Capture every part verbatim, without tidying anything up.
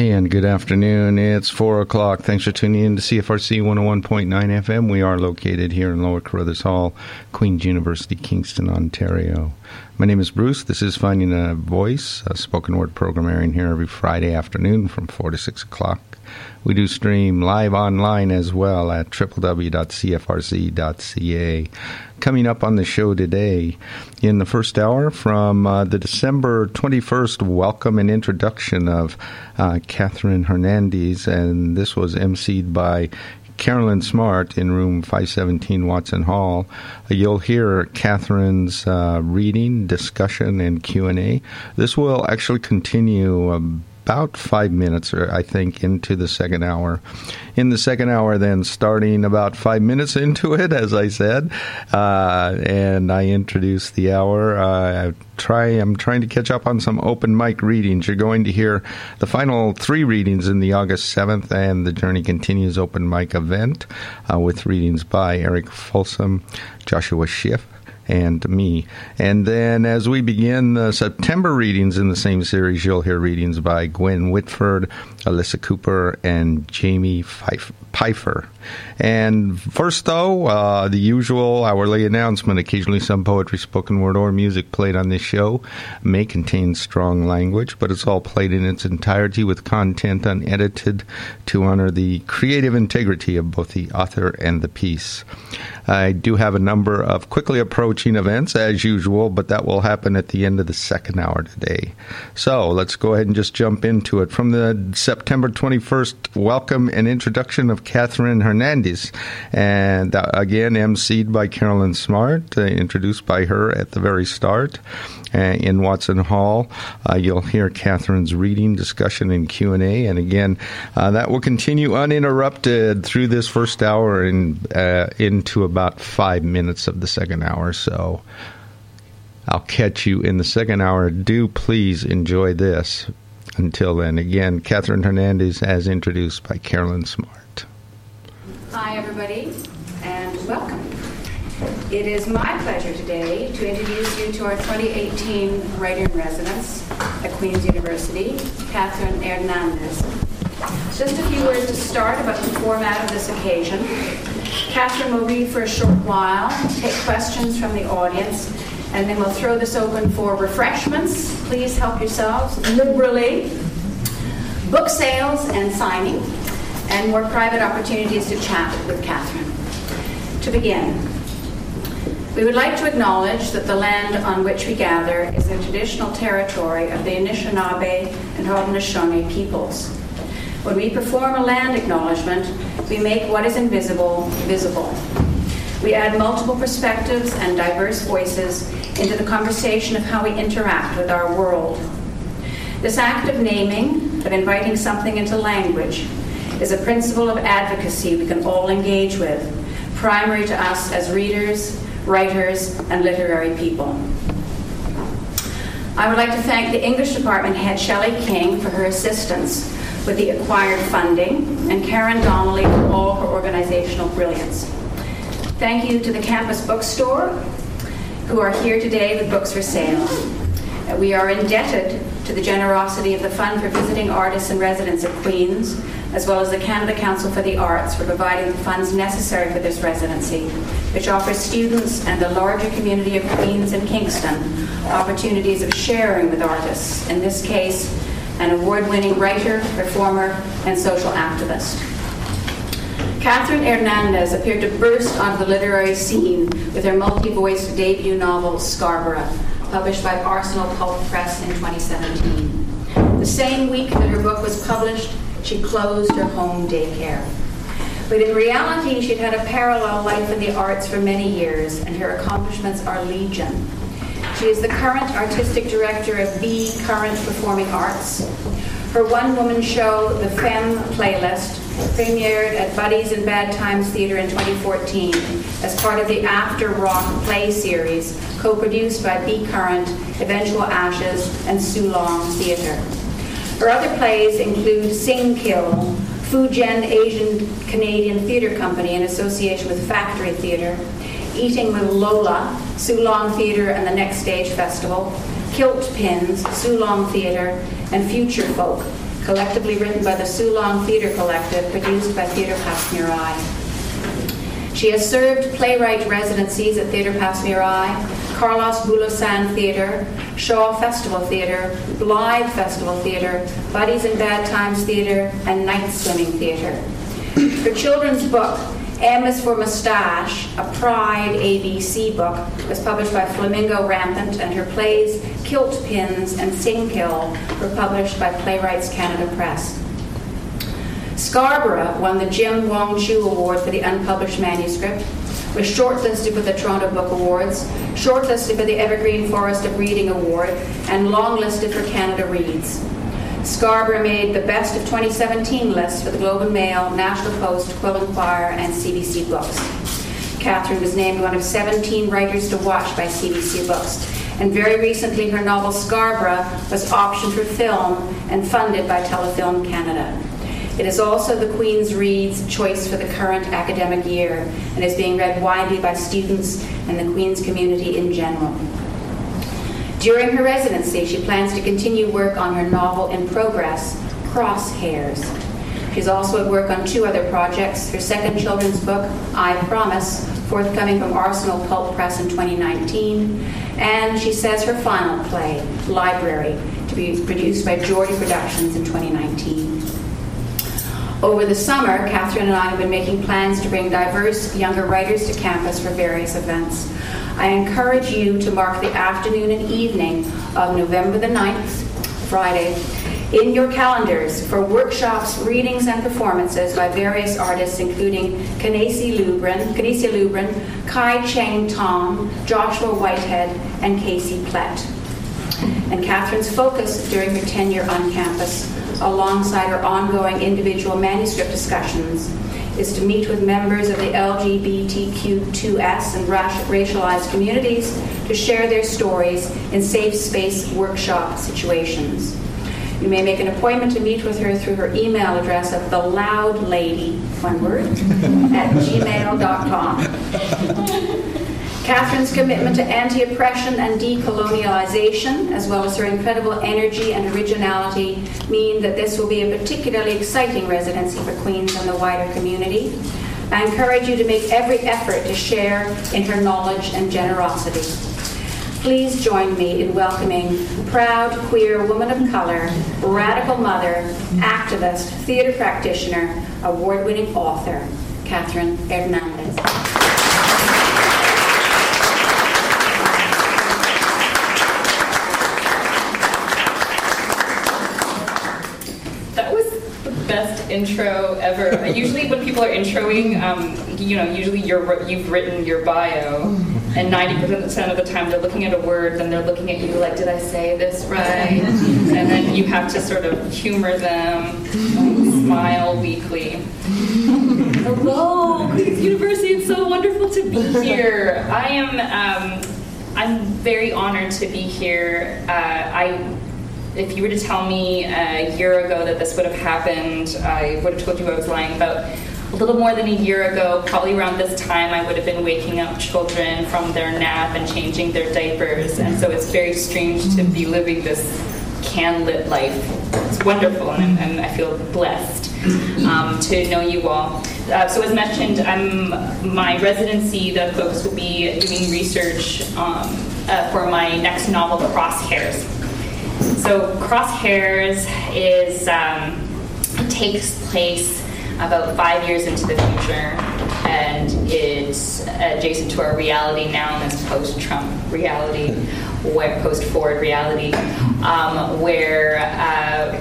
Hey, and good afternoon. It's four o'clock. Thanks for tuning in to C F R C one oh one point nine F M. We are located here in Lower Carruthers Hall, Queen's University, Kingston, Ontario. My name is Bruce. This is Finding a Voice, a spoken word program airing here every Friday afternoon from four to six o'clock. We do stream live online as well at w w w dot c f r c dot c a. Coming up on the show today, in the first hour, from uh, the December twenty-first welcome and introduction of uh, Catherine Hernandez, and this was emceed by Carolyn Smart in room five seventeen Watson Hall. You'll hear Catherine's uh, reading, discussion, and Q and A. This will actually continue um, about five minutes, or I think, into the second hour. In the second hour, then, starting about five minutes into it, as I said, uh, and I introduced the hour. Uh, I try, I'm trying to catch up on some open mic readings. You're going to hear the final three readings in the August seventh and the Journey Continues open mic event uh, with readings by Eric Folsom, Joshua Schiff, and me. And then as we begin the September readings in the same series, you'll hear readings by Gwen Whitford, Alyssa Cooper, and Jamie Pfeiffer. And first, though, uh, the usual hourly announcement. Occasionally some poetry, spoken word, or music played on this show may contain strong language, but it's all played in its entirety with content unedited to honor the creative integrity of both the author and the piece. I do have a number of quickly approached events as usual, but that will happen at the end of the second hour today. So let's go ahead and just jump into it. From the September twenty-first welcome and introduction of Catherine Hernandez, and uh, again emceed by Carolyn Smart, uh, introduced by her at the very start uh, in Watson Hall. Uh, you'll hear Catherine's reading, discussion, and Q and A, and again uh, that will continue uninterrupted through this first hour and uh, into about five minutes of the second hour. So So I'll catch you in the second hour. Do please enjoy this. Until then, again, Catherine Hernandez as introduced by Carolyn Smart. Hi, everybody, and welcome. It is my pleasure today to introduce you to our twenty eighteen Writer-in-Residence at Queen's University, Catherine Hernandez. Just a few words to start about the format of this occasion. Catherine will read for a short while, take questions from the audience, and then we'll throw this open for refreshments. Please help yourselves liberally. Book sales and signing, and more private opportunities to chat with Catherine. To begin, we would like to acknowledge that the land on which we gather is the traditional territory of the Anishinaabe and Haudenosaunee peoples. When we perform a land acknowledgement, we make what is invisible visible. We add multiple perspectives and diverse voices into the conversation of how we interact with our world. This act of naming, of inviting something into language, is a principle of advocacy we can all engage with, primary to us as readers, writers, and literary people. I would like to thank the English department head, Shelley King, for her assistance with the acquired funding, and Karen Donnelly for all her organizational brilliance. Thank you to the campus bookstore, who are here today with books for sale. We are indebted to the generosity of the Fund for Visiting Artists in Residence at Queen's, as well as the Canada Council for the Arts for providing the funds necessary for this residency, which offers students and the larger community of Queen's and Kingston opportunities of sharing with artists, in this case, an award-winning writer, performer, and social activist. Catherine Hernandez appeared to burst onto the literary scene with her multi-voiced debut novel, Scarborough, published by Arsenal Pulp Press in twenty seventeen. The same week that her book was published, she closed her home daycare. But in reality, she'd had a parallel life in the arts for many years, and her accomplishments are legion. She is the current artistic director of B Current Performing Arts. Her one-woman show, The Femme Playlist, premiered at Buddies in Bad Times Theater in twenty fourteen as part of the After Rock Play Series, co-produced by b Current, Eventual Ashes, and Sulong Theatre. Her other plays include Singkil, Fugen Asian Canadian Theatre Company in association with Factory Theatre, Eating with Lola, Sulong Theatre and the Next Stage Festival, Kilt Pins, Sulong Theatre, and Future Folk, collectively written by the Sulong Theatre Collective, produced by Theatre Passe Muraille. She has served playwright residencies at Theatre Passe Muraille, Carlos Bulosan Theatre, Shaw Festival Theatre, Blythe Festival Theatre, Buddies in Bad Times Theatre, and Night Swimming Theatre. Her children's book, M is for Moustache, a Pride A B C book, was published by Flamingo Rampant, and her plays, Kilt Pins and Singkil, were published by Playwrights Canada Press. Scarborough won the Jim Wong Chu Award for the unpublished manuscript, was shortlisted for the Toronto Book Awards, shortlisted for the Evergreen Forest of Reading Award, and longlisted for Canada Reads. Scarborough made the Best of twenty seventeen list for the Globe and Mail, National Post, Quill and Choir, and C B C Books. Catherine was named one of seventeen writers to watch by C B C Books, and very recently her novel Scarborough was optioned for film and funded by Telefilm Canada. It is also the Queen's Reads choice for the current academic year and is being read widely by students and the Queen's community in general. During her residency, she plans to continue work on her novel in progress, Crosshairs. She's also at work on two other projects, her second children's book, I Promise, forthcoming from Arsenal Pulp Press in twenty nineteen, and she says her final play, Library, to be produced by Geordie Productions in twenty nineteen. Over the summer, Catherine and I have been making plans to bring diverse younger writers to campus for various events. I encourage you to mark the afternoon and evening of November the ninth, Friday, in your calendars for workshops, readings, and performances by various artists, including Canacea Lubrin, Canacea Lubrin, Kai Cheng Tom, Joshua Whitehead, and Casey Plett. And Catherine's focus during her tenure on campus, alongside her ongoing individual manuscript discussions, is to meet with members of the L G B T Q two S and racialized communities to share their stories in safe space workshop situations. You may make an appointment to meet with her through her email address of theloudlady, one word, at gmail dot com. Catherine's commitment to anti-oppression and decolonialization, as well as her incredible energy and originality, mean that this will be a particularly exciting residency for Queen's and the wider community. I encourage you to make every effort to share in her knowledge and generosity. Please join me in welcoming proud, queer woman of color, radical mother, activist, theatre practitioner, award-winning author, Catherine Hernandez. Best intro ever. Usually when people are introing, um, you know, usually you're, you've written your bio, and ninety percent of the time they're looking at a word, then they're looking at you like, did I say this right? And then you have to sort of humor them, smile weakly. Hello, Queen's University, it's so wonderful to be here. I am, um, I'm very honored to be here. Uh, I. If you were to tell me a year ago that this would have happened, I would have told you I was lying. But a little more than a year ago, probably around this time, I would have been waking up children from their nap and changing their diapers. And so it's very strange to be living this can-lit life. It's wonderful, and, and I feel blessed um, to know you all. Uh, so as mentioned, I'm, my residency, the folks will be doing research um, uh, for my next novel, Crosshairs. So Crosshairs is um, takes place about five years into the future, and it's adjacent to our reality now in this post-Trump reality, where post-Ford reality, um, where uh,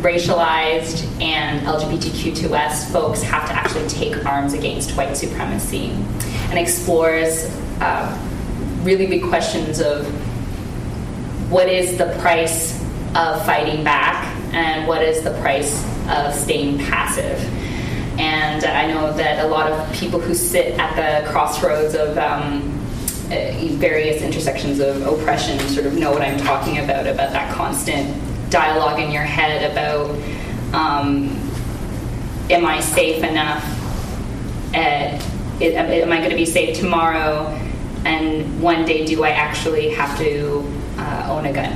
racialized and L G B T Q two S folks have to actually take arms against white supremacy, and explores uh, really big questions of what is the price of fighting back, and what is the price of staying passive? And I know that a lot of people who sit at the crossroads of um, various intersections of oppression sort of know what I'm talking about, about that constant dialogue in your head about, um, am I safe enough? At, am I going to be safe tomorrow? And one day, do I actually have to Uh, own a gun?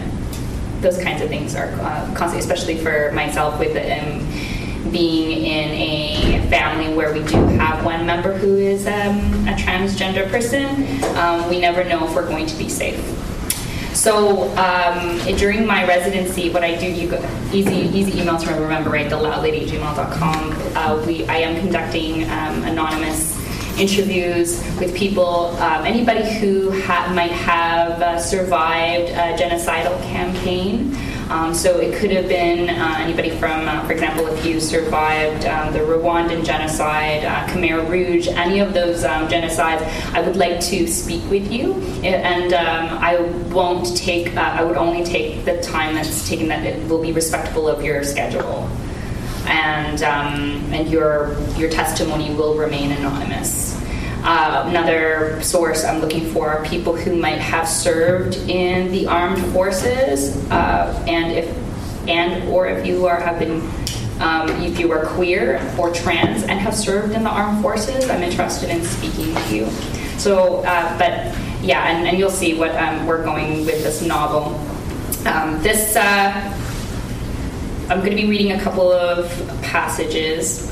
those kinds of things are uh, constantly, especially for myself with um, being in a family where we do have one member who is um, a transgender person. Um, we never know if we're going to be safe. So um, during my residency, what I do, you go, easy easy email to remember, right? The loudlady at gmail dot com. Uh, we I am conducting um, anonymous interviews with people, um, anybody who ha might have uh, survived a genocidal campaign. Um, so it could have been uh, anybody from, uh, for example, if you survived um, the Rwandan genocide, uh, Khmer Rouge, any of those um, genocides, I would like to speak with you. And um, I won't take, uh, I would only take the time that's taken, that it will be respectful of your schedule. And um, and your your testimony will remain anonymous. Uh, another source I'm looking for are people who might have served in the armed forces, uh, and if and or if you are have been um, if you are queer or trans and have served in the armed forces, I'm interested in speaking to you. So, uh, but yeah, and, and you'll see what um, we're going with this novel. Um, this. Uh, I'm going to be reading a couple of passages.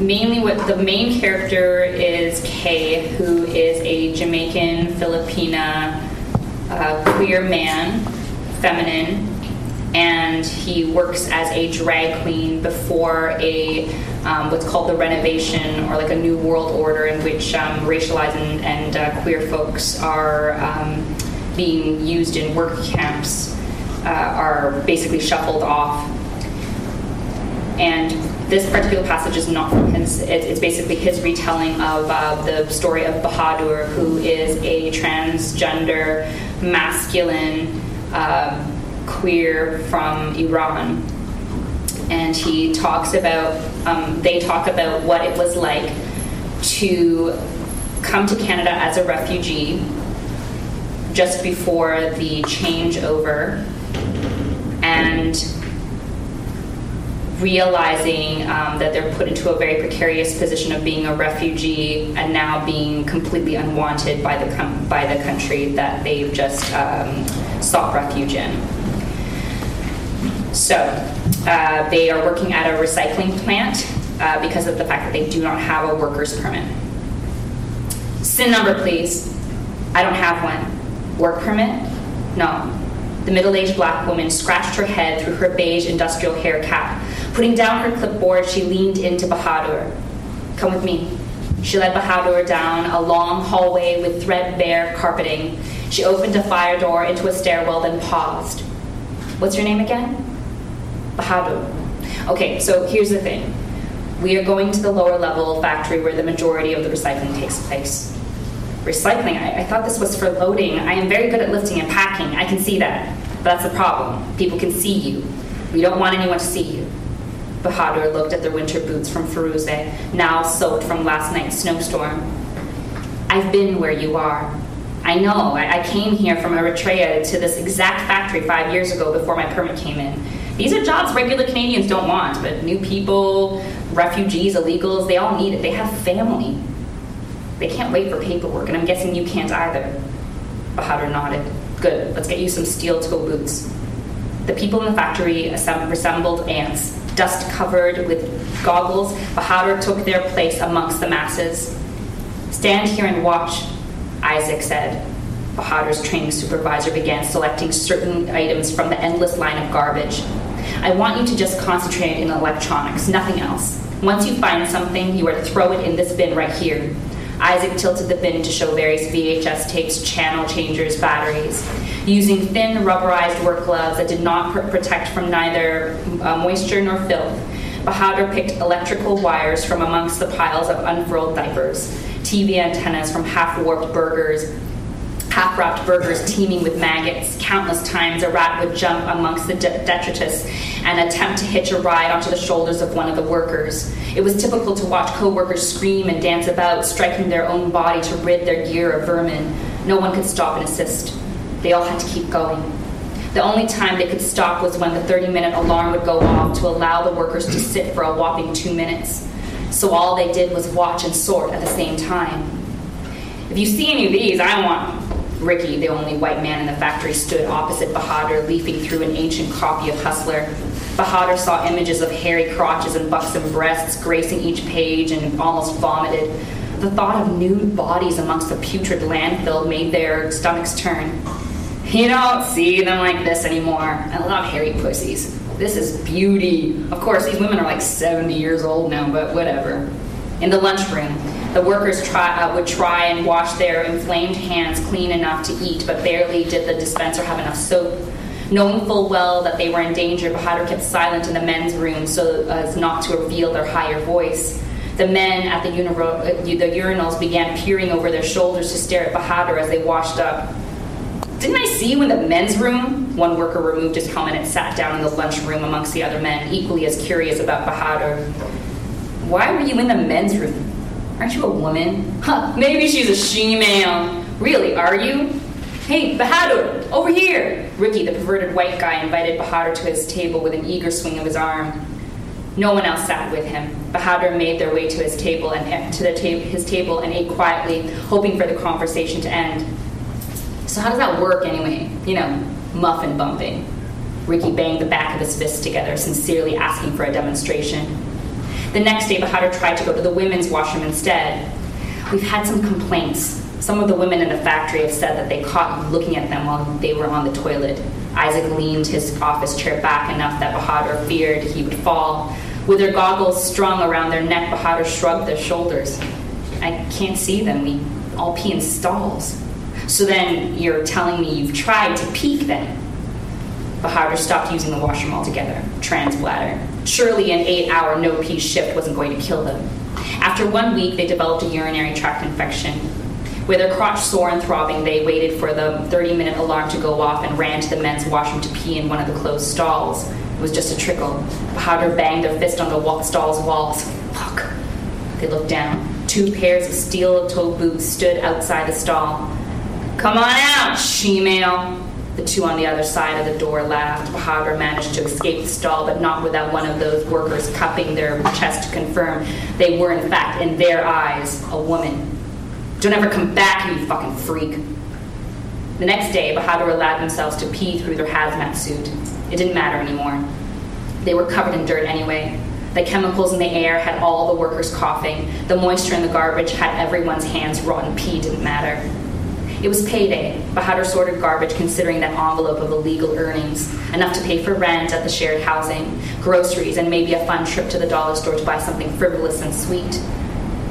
Mainly what the main character is Kay, who is a Jamaican, Filipina, uh, queer man, feminine, and he works as a drag queen before a um, what's called the renovation, or like a new world order in which um, racialized and, and uh, queer folks are um, being used in work camps. Uh, are basically shuffled off, and this particular passage is not from his. It, it's basically his retelling of uh, the story of Bahadur, who is a transgender, masculine, uh, queer from Iran, and he talks about. Um, they talk about what it was like to come to Canada as a refugee just before the changeover. And realizing um, that they're put into a very precarious position of being a refugee and now being completely unwanted by the com by the country that they've just um, sought refuge in. So uh, they are working at a recycling plant uh, because of the fact that they do not have a worker's permit. Sin number, please. I don't have one. Work permit? No. The middle-aged black woman scratched her head through her beige industrial hair cap. Putting down her clipboard, she leaned into Bahadur. Come with me. She led Bahadur down a long hallway with threadbare carpeting. She opened a fire door into a stairwell, then paused. What's your name again? Bahadur. Okay, so here's the thing. We are going to the lower level factory where the majority of the recycling takes place. Recycling, I, I thought this was for loading. I am very good at lifting and packing, I can see that. But that's the problem, people can see you. We don't want anyone to see you. Bahadur looked at their winter boots from Firuze, now soaked from last night's snowstorm. I've been where you are. I know, I, I came here from Eritrea to this exact factory five years ago before my permit came in. These are jobs regular Canadians don't want, but new people, refugees, illegals, they all need it, they have family. They can't wait for paperwork, and I'm guessing you can't either. Bahadur nodded. Good, let's get you some steel-toe boots. The people in the factory resembled ants, dust-covered with goggles. Bahadur took their place amongst the masses. Stand here and watch, Isaac said. Bahadur's training supervisor began selecting certain items from the endless line of garbage. I want you to just concentrate in electronics, nothing else. Once you find something, you are to throw it in this bin right here. Isaac tilted the bin to show various V H S tapes, channel changers, batteries. Using thin, rubberized work gloves that did not pr protect from neither uh, moisture nor filth, Bahadur picked electrical wires from amongst the piles of unfurled diapers, T V antennas from half-warped burgers, half-wrapped burgers teeming with maggots. Countless times a rat would jump amongst the de detritus and attempt to hitch a ride onto the shoulders of one of the workers. It was typical to watch co-workers scream and dance about, striking their own body to rid their gear of vermin. No one could stop and assist. They all had to keep going. The only time they could stop was when the thirty-minute alarm would go off to allow the workers to sit for a whopping two minutes. So all they did was watch and sort at the same time. If you see any of these, I want them. Ricky, the only white man in the factory, stood opposite Bahadur, leafing through an ancient copy of Hustler. Bahadur saw images of hairy crotches and buxom breasts gracing each page and almost vomited. The thought of nude bodies amongst the putrid landfill made their stomachs turn. You don't see them like this anymore. I love hairy pussies. This is beauty. Of course, these women are like seventy years old now, but whatever. In the lunchroom, the workers try, uh, would try and wash their inflamed hands clean enough to eat, but barely did the dispenser have enough soap. Knowing full well that they were in danger, Bahadur kept silent in the men's room so as not to reveal their higher voice. The men at the, uniro- uh, the urinals began peering over their shoulders to stare at Bahadur as they washed up. Didn't I see you in the men's room? One worker removed his helmet and sat down in the lunchroom amongst the other men, equally as curious about Bahadur. Why were you in the men's room? Aren't you a woman? Huh, maybe she's a she-male. Really, are you? Hey, Bahadur, over here! Ricky, the perverted white guy, invited Bahadur to his table with an eager swing of his arm. No one else sat with him. Bahadur made their way to his table and to the ta- his table and ate quietly, hoping for the conversation to end. So how does that work anyway? You know, muffin bumping. Ricky banged the back of his fists together, sincerely asking for a demonstration. The next day, Bahadur tried to go to the women's washroom instead. We've had some complaints. Some of the women in the factory have said that they caught you looking at them while they were on the toilet. Isaac leaned his office chair back enough that Bahadur feared he would fall. With their goggles strung around their neck, Bahadur shrugged their shoulders. I can't see them. We all pee in stalls. So then you're telling me you've tried to peek them? Bahadur stopped using the washroom altogether. Trans bladder. Surely an eight-hour no-pee shift wasn't going to kill them. After one week, they developed a urinary tract infection. With their crotch sore and throbbing, they waited for the thirty-minute alarm to go off and ran to the men's washroom to pee in one of the closed stalls. It was just a trickle. Bahadur banged their fist on the wall- stall's walls. Fuck. They looked down. Two pairs of steel-toed boots stood outside the stall. Come on out, she-male. The two on the other side of the door laughed. Bahadur managed to escape the stall, but not without one of those workers cupping their chest to confirm they were, in fact, in their eyes, a woman. Don't ever come back, you fucking freak. The next day, Bahadur allowed themselves to pee through their hazmat suit. It didn't matter anymore. They were covered in dirt anyway. The chemicals in the air had all the workers coughing. The moisture in the garbage had everyone's hands rotten. Pee didn't matter. It was payday. Bahadur sorted garbage considering that envelope of illegal earnings, enough to pay for rent at the shared housing, groceries, and maybe a fun trip to the dollar store to buy something frivolous and sweet.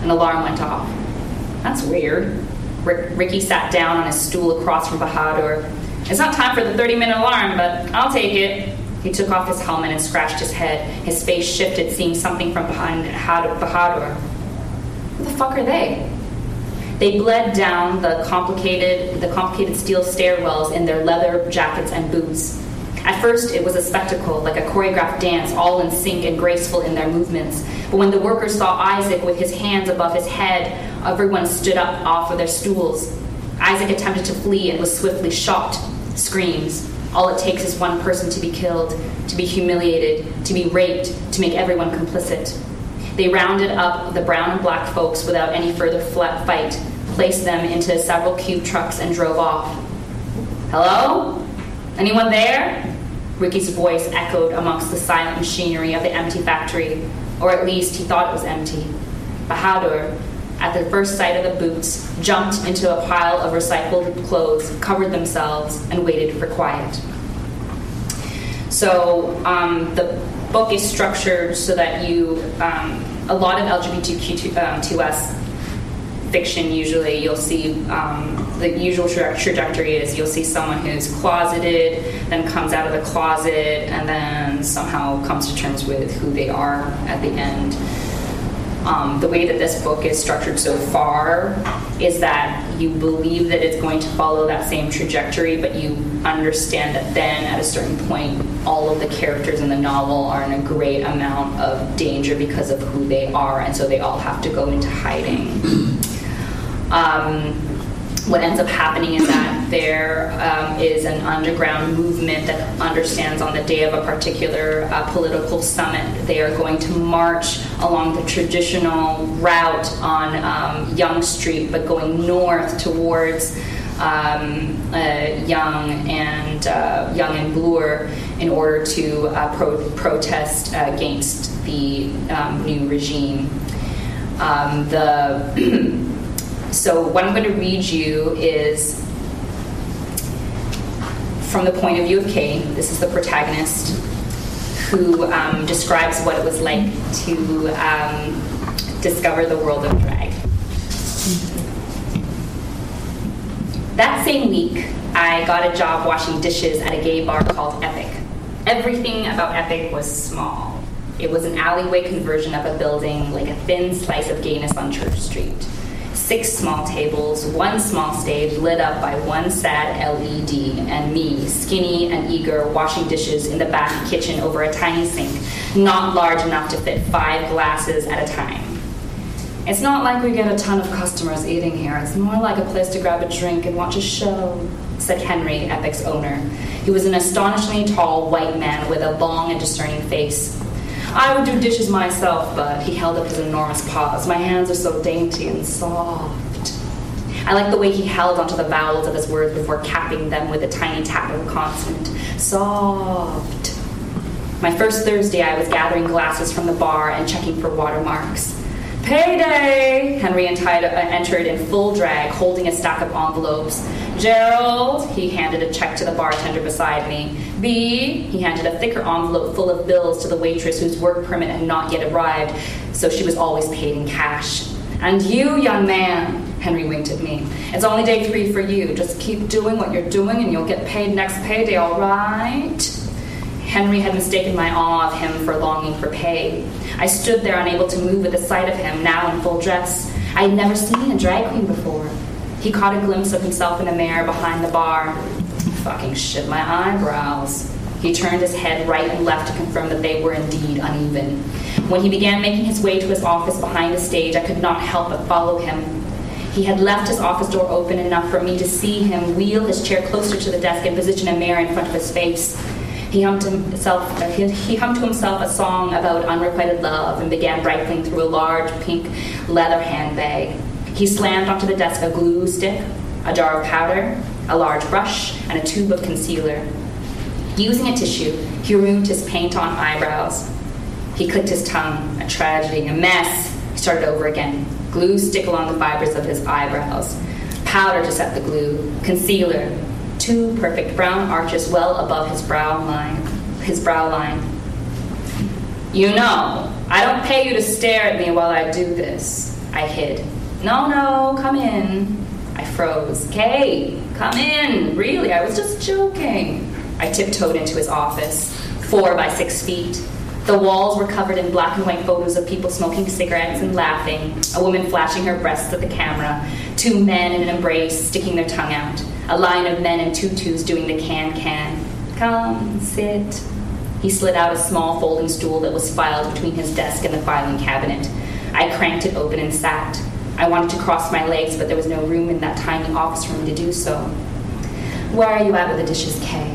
An alarm went off. That's weird. Rick, Ricky sat down on his stool across from Bahadur. It's not time for the thirty-minute alarm, but I'll take it. He took off his helmet and scratched his head. His face shifted, seeing something from behind Bahadur. Who the fuck are they? They bled down the complicated, the complicated steel stairwells in their leather jackets and boots. At first, it was a spectacle, like a choreographed dance, all in sync and graceful in their movements. But when the workers saw Isaac with his hands above his head, everyone stood up off of their stools. Isaac attempted to flee and was swiftly shot. Screams. All it takes is one person to be killed, to be humiliated, to be raped, to make everyone complicit. They rounded up the brown and black folks without any further fight, placed them into several cube trucks, and drove off. Hello? Anyone there? Ricky's voice echoed amongst the silent machinery of the empty factory, or at least he thought it was empty. Bahadur, at the first sight of the boots, jumped into a pile of recycled clothes, covered themselves, and waited for quiet. So um, the book is structured so that you, um, a lot of L G B T Q two S fiction, usually you'll see um, the usual tra- trajectory is you'll see someone who's closeted, then comes out of the closet, and then somehow comes to terms with who they are at the end. Um, the way that this book is structured so far is that you believe that it's going to follow that same trajectory, but you understand that then at a certain point all of the characters in the novel are in a great amount of danger because of who they are, and so they all have to go into hiding. Um, what ends up happening is that there um, is an underground movement that understands on the day of a particular uh, political summit they are going to march along the traditional route on um, Yonge Street, but going north towards um, uh, young and uh, young and bluer in order to uh, pro protest uh, against the um, new regime. Um, the so what I'm going to read you is from the point of view of Kay. This is the protagonist, who um, describes what it was like to um, discover the world of drag. That same week, I got a job washing dishes at a gay bar called Epic. Everything about Epic was small. It was an alleyway conversion of a building, like a thin slice of gayness on Church Street. Six small tables, one small stage lit up by one sad L E D, and me, skinny and eager, washing dishes in the back kitchen over a tiny sink, not large enough to fit five glasses at a time. It's not like we get a ton of customers eating here. It's more like a place to grab a drink and watch a show, said Henry, Epic's owner. He was an astonishingly tall white man with a long and discerning face. I would do dishes myself, but he held up his enormous paws. My hands are so dainty and soft. I liked the way he held onto the vowels of his words before capping them with a tiny tap of a consonant. Soft. My first Thursday, I was gathering glasses from the bar and checking for watermarks. Payday! Henry entered in full drag, holding a stack of envelopes. Gerald, he handed a check to the bartender beside me. B, he handed a thicker envelope full of bills to the waitress whose work permit had not yet arrived, so she was always paid in cash. And you, young man, Henry winked at me. It's only day three for you. Just keep doing what you're doing and you'll get paid next payday, all right? Henry had mistaken my awe of him for longing for pay. I stood there unable to move at the sight of him, now in full dress. I had never seen a drag queen before. He caught a glimpse of himself in a mirror behind the bar. Fucking shit, my eyebrows. He turned his head right and left to confirm that they were indeed uneven. When he began making his way to his office behind the stage, I could not help but follow him. He had left his office door open enough for me to see him wheel his chair closer to the desk and position a mirror in front of his face. He hummed, himself, he, he hummed to himself a song about unrequited love and began rifling through a large pink leather handbag. He slammed onto the desk a glue stick, a jar of powder, a large brush, and a tube of concealer. Using a tissue, he removed his paint-on eyebrows. He clicked his tongue, a tragedy, a mess. He started over again. Glue stick along the fibers of his eyebrows. Powder to set the glue. Concealer. Two perfect brown arches well above his brow line. His brow line. You know, I don't pay you to stare at me while I do this. I hid. No, no, come in. I froze. Kay, come in. Really, I was just joking. I tiptoed into his office, four by six feet. The walls were covered in black and white photos of people smoking cigarettes and laughing, a woman flashing her breasts at the camera, two men in an embrace sticking their tongue out, a line of men in tutus doing the can-can. Come, sit. He slid out a small folding stool that was filed between his desk and the filing cabinet. I cranked it open and sat. I wanted to cross my legs, but there was no room in that tiny office for me to do so. Where are you at with the dishes, Kay?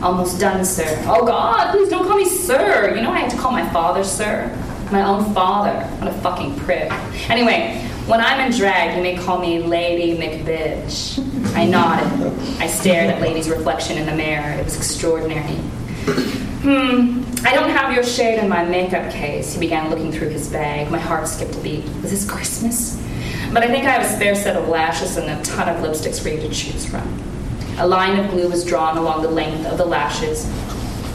Almost done, sir. Oh, God, please don't call me sir. You know I have to call my father sir? My own father. What a fucking prick. Anyway, when I'm in drag, you may call me Lady McBitch. I nodded. I stared at Lady's reflection in the mirror. It was extraordinary. Hmm, I don't have your shade in my makeup case. He began looking through his bag. My heart skipped a beat. Was this Christmas? But I think I have a spare set of lashes and a ton of lipsticks for you to choose from. A line of glue was drawn along the length of the lashes.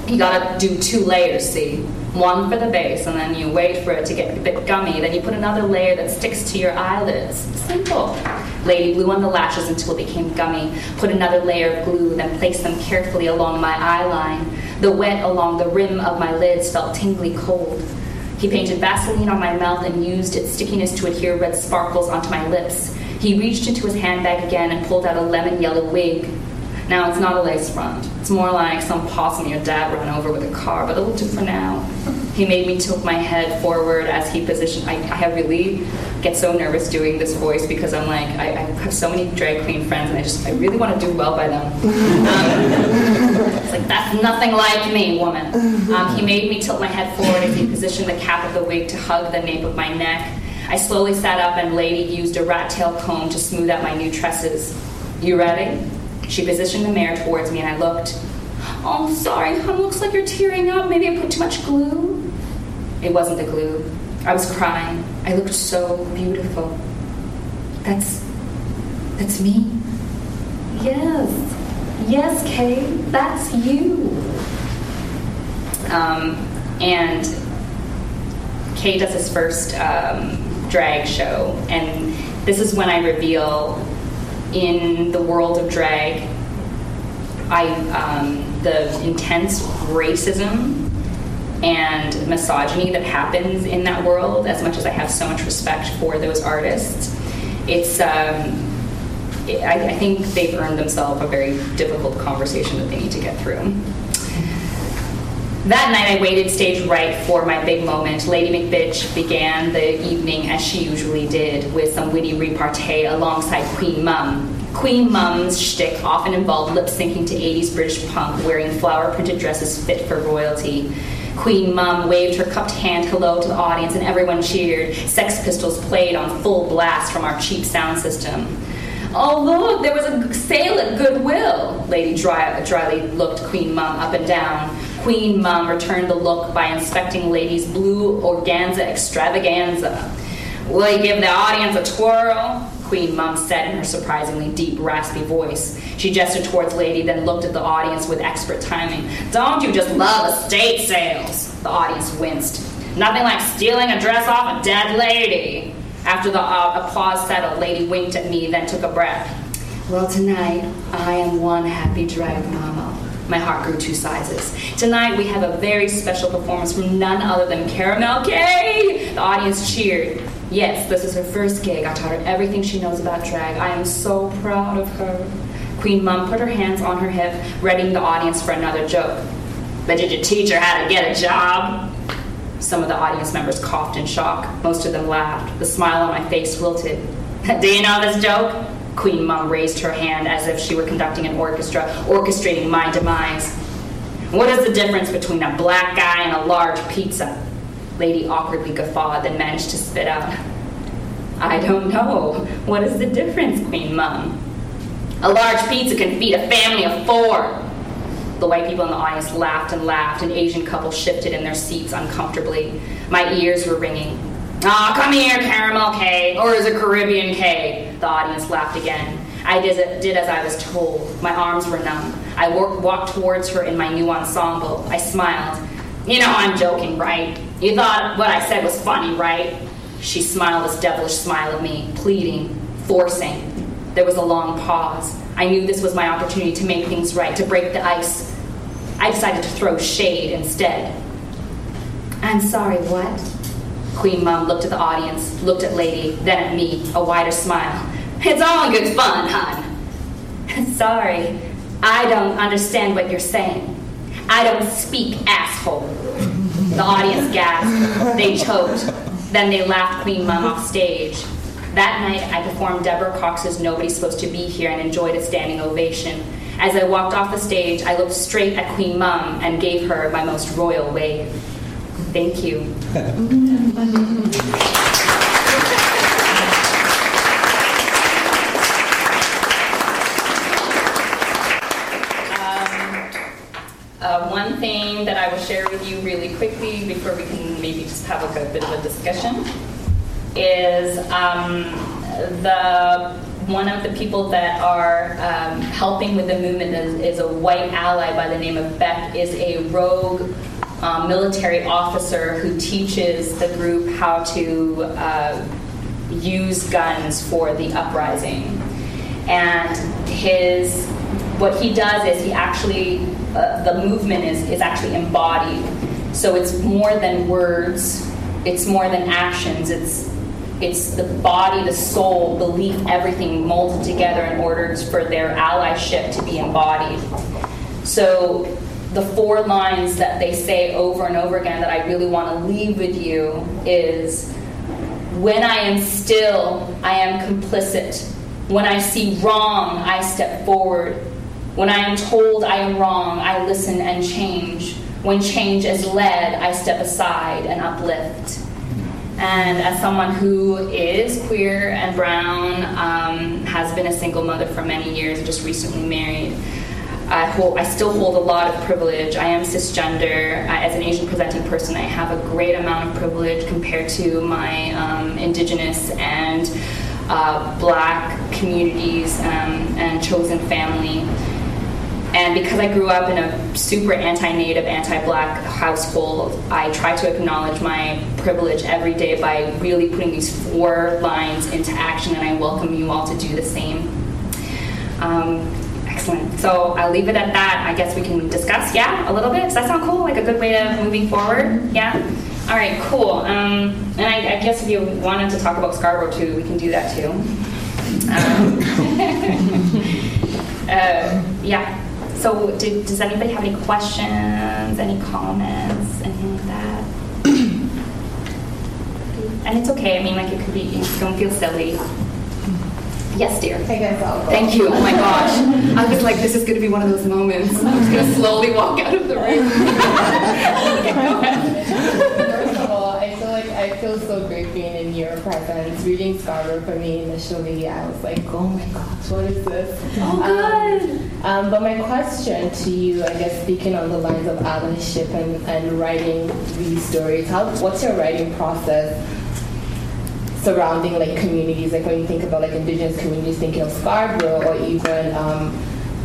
You gotta do two layers, see? One for the base, and then you wait for it to get a bit gummy. Then you put another layer that sticks to your eyelids. Simple. Lady blew on the lashes until it became gummy. Put another layer of glue, then placed them carefully along my eye line. The wet along the rim of my lids felt tingly cold. He painted Vaseline on my mouth and used its stickiness to adhere red sparkles onto my lips. He reached into his handbag again and pulled out a lemon-yellow wig. Now, it's not a lace front. It's more like some possum your dad ran over with a car, but it'll do for now. He made me tilt my head forward as he positioned. I, I really get so nervous doing this voice because I'm like, I, I have so many drag queen friends and I just, I really want to do well by them. Um, it's like, that's nothing like me, woman. Um, he made me tilt my head forward as he positioned the cap of the wig to hug the nape of my neck. I slowly sat up and Lady used a rat tail comb to smooth out my new tresses. You ready? She positioned the mirror towards me and I looked. Oh, I'm sorry, hon, looks like you're tearing up. Maybe I put too much glue? It wasn't the glue. I was crying. I looked so beautiful. That's, that's me. Yes. Yes, Kay, that's you. Um, and Kay does his first um, drag show, and this is when I reveal in the world of drag, I um, the intense racism and misogyny that happens in that world. As much as I have so much respect for those artists, it's. Um, I, I think they've earned themselves a very difficult conversation that they need to get through. That night I waited stage right for my big moment. Lady McBitch began the evening as she usually did with some witty repartee alongside Queen Mum. Queen Mum's shtick often involved lip-syncing to eighties British punk, wearing flower-printed dresses fit for royalty. Queen Mum waved her cupped hand hello to the audience and everyone cheered. Sex Pistols played on full blast from our cheap sound system. Oh, look, there was a sale at Goodwill. Lady Dry- dryly looked Queen Mum up and down. Queen Mum returned the look by inspecting Lady's blue organza extravaganza. Will you give the audience a twirl? Queen Mum said in her surprisingly deep, raspy voice. She gestured towards Lady, then looked at the audience with expert timing. Don't you just love estate sales? The audience winced. Nothing like stealing a dress off a dead lady. After the uh, applause settled, Lady winked at me, then took a breath. Well, tonight, I am one happy drag mama. My heart grew two sizes. Tonight, we have a very special performance from none other than Caramel Kay! The audience cheered. Yes, this is her first gig. I taught her everything she knows about drag. I am so proud of her. Queen Mum put her hands on her hip, readying the audience for another joke. But did you teach her how to get a job? Some of the audience members coughed in shock. Most of them laughed. The smile on my face wilted. Do you know this joke? Queen Mum raised her hand as if she were conducting an orchestra, orchestrating my demise. What is the difference between a black guy and a large pizza? Lady awkwardly guffawed, then managed to spit out. I don't know. What is the difference, Queen Mum? A large pizza can feed a family of four. The white people in the audience laughed and laughed. An Asian couple shifted in their seats uncomfortably. My ears were ringing. Aw, oh, come here, Caramel Kay, or is it Caribbean Kay? The audience laughed again. I did as I was told. My arms were numb. I walked towards her in my new ensemble. I smiled. You know I'm joking, right? You thought what I said was funny, right? She smiled this devilish smile at me, pleading, forcing. There was a long pause. I knew this was my opportunity to make things right, to break the ice. I decided to throw shade instead. I'm sorry, what? Queen Mum looked at the audience, looked at Lady, then at me, a wider smile. It's all good fun, hon. Sorry, I don't understand what you're saying. I don't speak, asshole. The audience gasped. They choked. Then they laughed Queen Mum off stage. That night, I performed Deborah Cox's Nobody's Supposed to Be Here and enjoyed a standing ovation. As I walked off the stage, I looked straight at Queen Mum and gave her my most royal wave. Thank you. um, uh, one thing that I will share with you really quickly before we can maybe just have like a bit of a discussion is um, the one of the people that are um, helping with the movement is, is a white ally by the name of Beck, is a rogue um, military officer who teaches the group how to uh, use guns for the uprising. And his what he does is he actually, uh, the movement is, is actually embodied. So it's more than words, it's more than actions, it's It's the body, the soul, belief, everything molded together in order for their allyship to be embodied. So the four lines that they say over and over again that I really want to leave with you is, when I am still, I am complicit. When I see wrong, I step forward. When I am told I am wrong, I listen and change. When change is led, I step aside and uplift. And as someone who is queer and brown, um, has been a single mother for many years, just recently married, I, hold, I still hold a lot of privilege. I am cisgender. I, as an Asian presenting person, I have a great amount of privilege compared to my um, indigenous and uh, black communities um, and chosen family. And because I grew up in a super anti-native, anti-black household, I try to acknowledge my privilege every day by really putting these four lines into action, and I welcome you all to do the same. Um, excellent. So I'll leave it at that. I guess we can discuss, yeah, a little bit. Does that sound cool? Like a good way of moving forward? Yeah? All right, cool. Um, and I, I guess if you wanted to talk about Scarborough, too, we can do that, too. Um, uh, yeah. So did, does anybody have any questions, any comments, anything like that? And it's okay. I mean, like, it could be, you don't feel silly. Yes, dear. Hey, guys, I'll go. Thank you. Oh, my gosh. I was like, this is going to be one of those moments. I'm just going to slowly walk out of the room. First of all, I feel like I feel so great being in your presence. Reading Scarborough for me initially, I was like, oh, my gosh, what is this? Oh, good. Um, Um, but my question to you, I guess, speaking on the lines of allyship and, and writing these stories, how, what's your writing process surrounding, like, communities? Like, when you think about, like, indigenous communities, thinking of Scarborough or even um,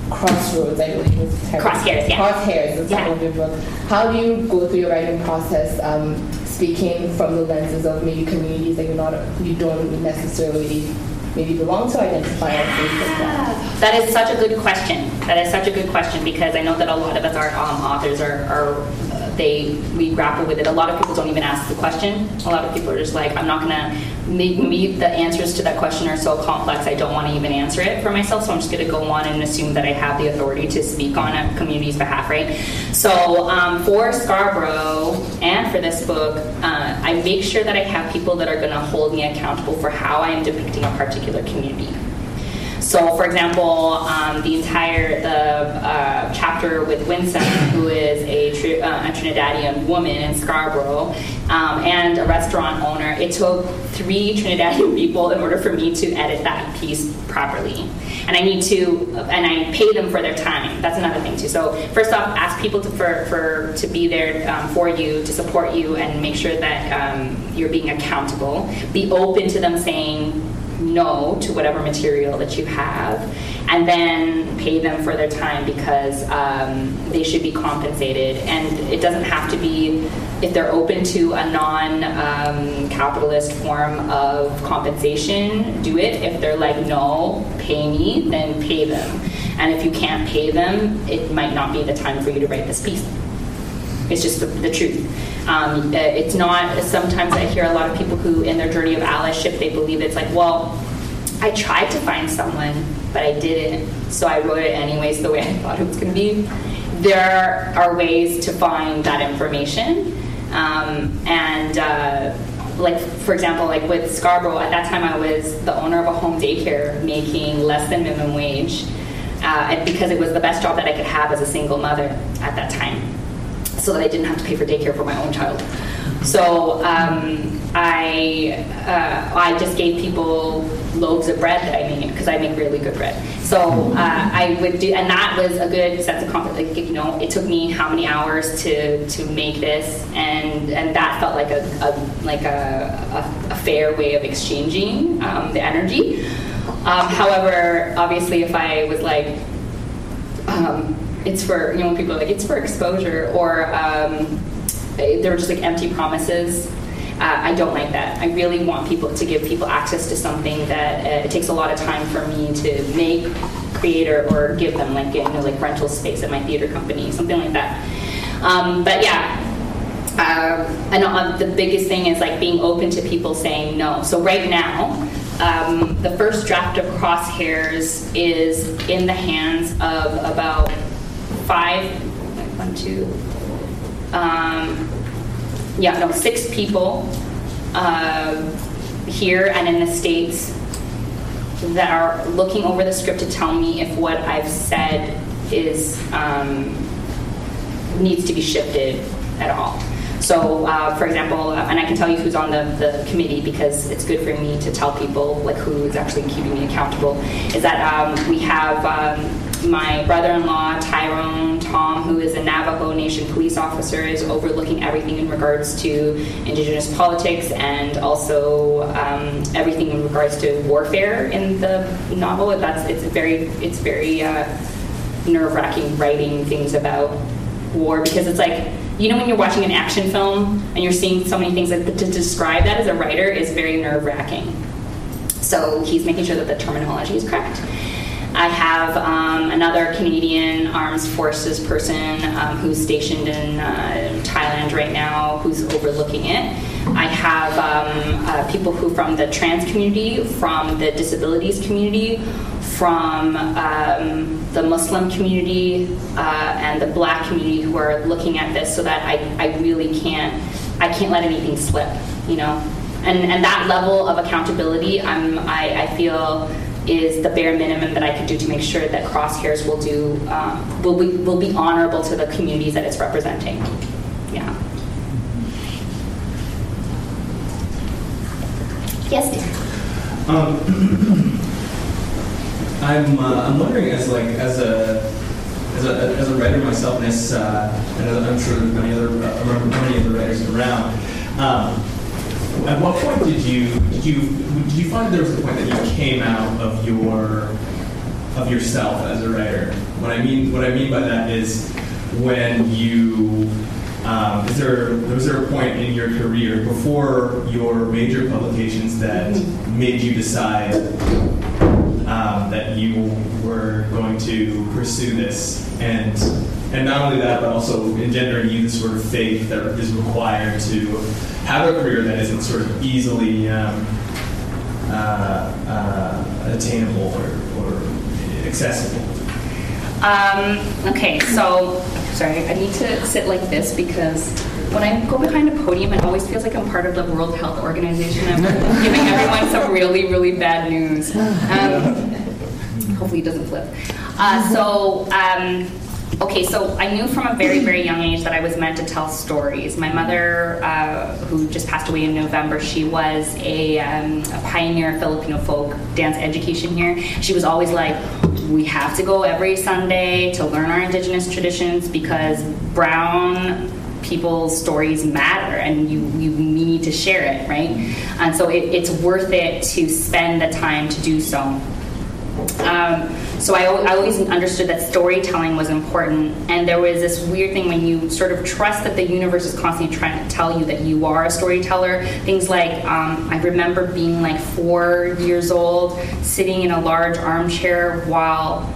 Crossroads, I believe. Crosshairs, yeah. Crosshairs, the title of your book. How do you go through your writing process, um, speaking from the lenses of maybe communities that you're not, you don't necessarily maybe belong to, identify as things like that? That is such a good question. That is such a good question because I know that a lot of us are um, authors are, are uh, they we grapple with it. A lot of people don't even ask the question. A lot of people are just like, I'm not gonna meet, meet the answers to that question are so complex I don't want to even answer it for myself, so I'm just gonna go on and assume that I have the authority to speak on a community's behalf, right? So um, for Scarborough and for this book, uh, I make sure that I have people that are gonna hold me accountable for how I am depicting a particular community. So, for example, um, the entire the uh, chapter with Winsome, who is a, tri- uh, a Trinidadian woman in Scarborough um, and a restaurant owner, it took three Trinidadian people in order for me to edit that piece properly. And I need to, and I pay them for their time. That's another thing too. So, first off, ask people to for, for to be there um, for you, to support you, and make sure that um, you're being accountable. Be open to them saying no to whatever material that you have, and then pay them for their time because um, they should be compensated. And it doesn't have to be, if they're open to a non-capitalist um, form of compensation, do it. If they're like, no, pay me, then pay them. And if you can't pay them, it might not be the time for you to write this piece. It's just the, the truth. Um, it's not, sometimes I hear a lot of people who, in their journey of allyship, they believe it's like, well, I tried to find someone, but I didn't, so I wrote it anyways the way I thought it was going to be. There are ways to find that information. Um, and, uh, like, for example, like with Scarborough, at that time I was the owner of a home daycare making less than minimum wage uh, because it was the best job that I could have as a single mother at that time, so that I didn't have to pay for daycare for my own child. So um, I uh, I just gave people loaves of bread that I made because I make really good bread. So uh, I would do, and that was a good sense of confidence. Like, you know, it took me how many hours to, to make this, and and that felt like a, a like a, a, a fair way of exchanging um, the energy. Um, however, obviously, if I was like, um, it's for, you know, people are like, it's for exposure, or um, they're just like empty promises. Uh, I don't like that. I really want people to give people access to something that uh, it takes a lot of time for me to make, create, or, or give them, like, you know, like rental space at my theater company, something like that. Um, but yeah. Uh, and uh, the biggest thing is like being open to people saying no. So right now, um, the first draft of Crosshairs is in the hands of about five, like one, two, um, yeah, no, six people uh, here and in the States that are looking over the script to tell me if what I've said is um, needs to be shifted at all. So, uh, for example, and I can tell you who's on the, the committee because it's good for me to tell people like who is actually keeping me accountable, is that um, we have um, my brother-in-law, Tyrone Tom, who is a Navajo Nation police officer, is overlooking everything in regards to Indigenous politics and also um, everything in regards to warfare in the novel. That's, it's very, it's very uh, nerve-wracking writing things about war, because it's like, you know when you're watching an action film and you're seeing so many things, like to describe that as a writer is very nerve-wracking. So he's making sure that the terminology is correct. I have um, another Canadian Armed Forces person um, who's stationed in uh, Thailand right now who's overlooking it. I have um, uh, people who from the trans community, from the disabilities community, from um, the Muslim community uh, and the Black community who are looking at this, so that I, I really can't, I can't let anything slip, you know? And and that level of accountability, I'm, I, I feel is the bare minimum that I could do to make sure that Crosshairs will do, um, will be, will be honorable to the communities that it's representing, yeah. Yes, dear. Um, I'm uh, I'm wondering, as like as a as a as a writer myself, and as, uh, and I'm sure many other uh, many other writers around. Um, at what point did you did you did you find there was a point that you came out of your of yourself as a writer? What I mean what I mean by that is when you. Um, is there, was there a point in your career before your major publications that made you decide um, that you were going to pursue this? And and not only that, but also engendering you the sort of faith that is required to have a career that isn't sort of easily um, uh, uh, attainable or, or accessible? Um, okay, so... Sorry, I need to sit like this because when I go behind a podium, it always feels like I'm part of the World Health Organization. I'm giving everyone some really, really bad news. Um, hopefully it doesn't flip. Uh, so, um, okay, so I knew from a very, very young age that I was meant to tell stories. My mother, uh, who just passed away in November, she was a, um, a pioneer of Filipino folk dance education here. She was always like, we have to go every Sunday to learn our Indigenous traditions because brown people's stories matter and you, you need to share it, right? And so it, it's worth it to spend the time to do so. Um, so I, I always understood that storytelling was important, and there was this weird thing when you sort of trust that the universe is constantly trying to tell you that you are a storyteller. Things like, um, I remember being like four years old, sitting in a large armchair while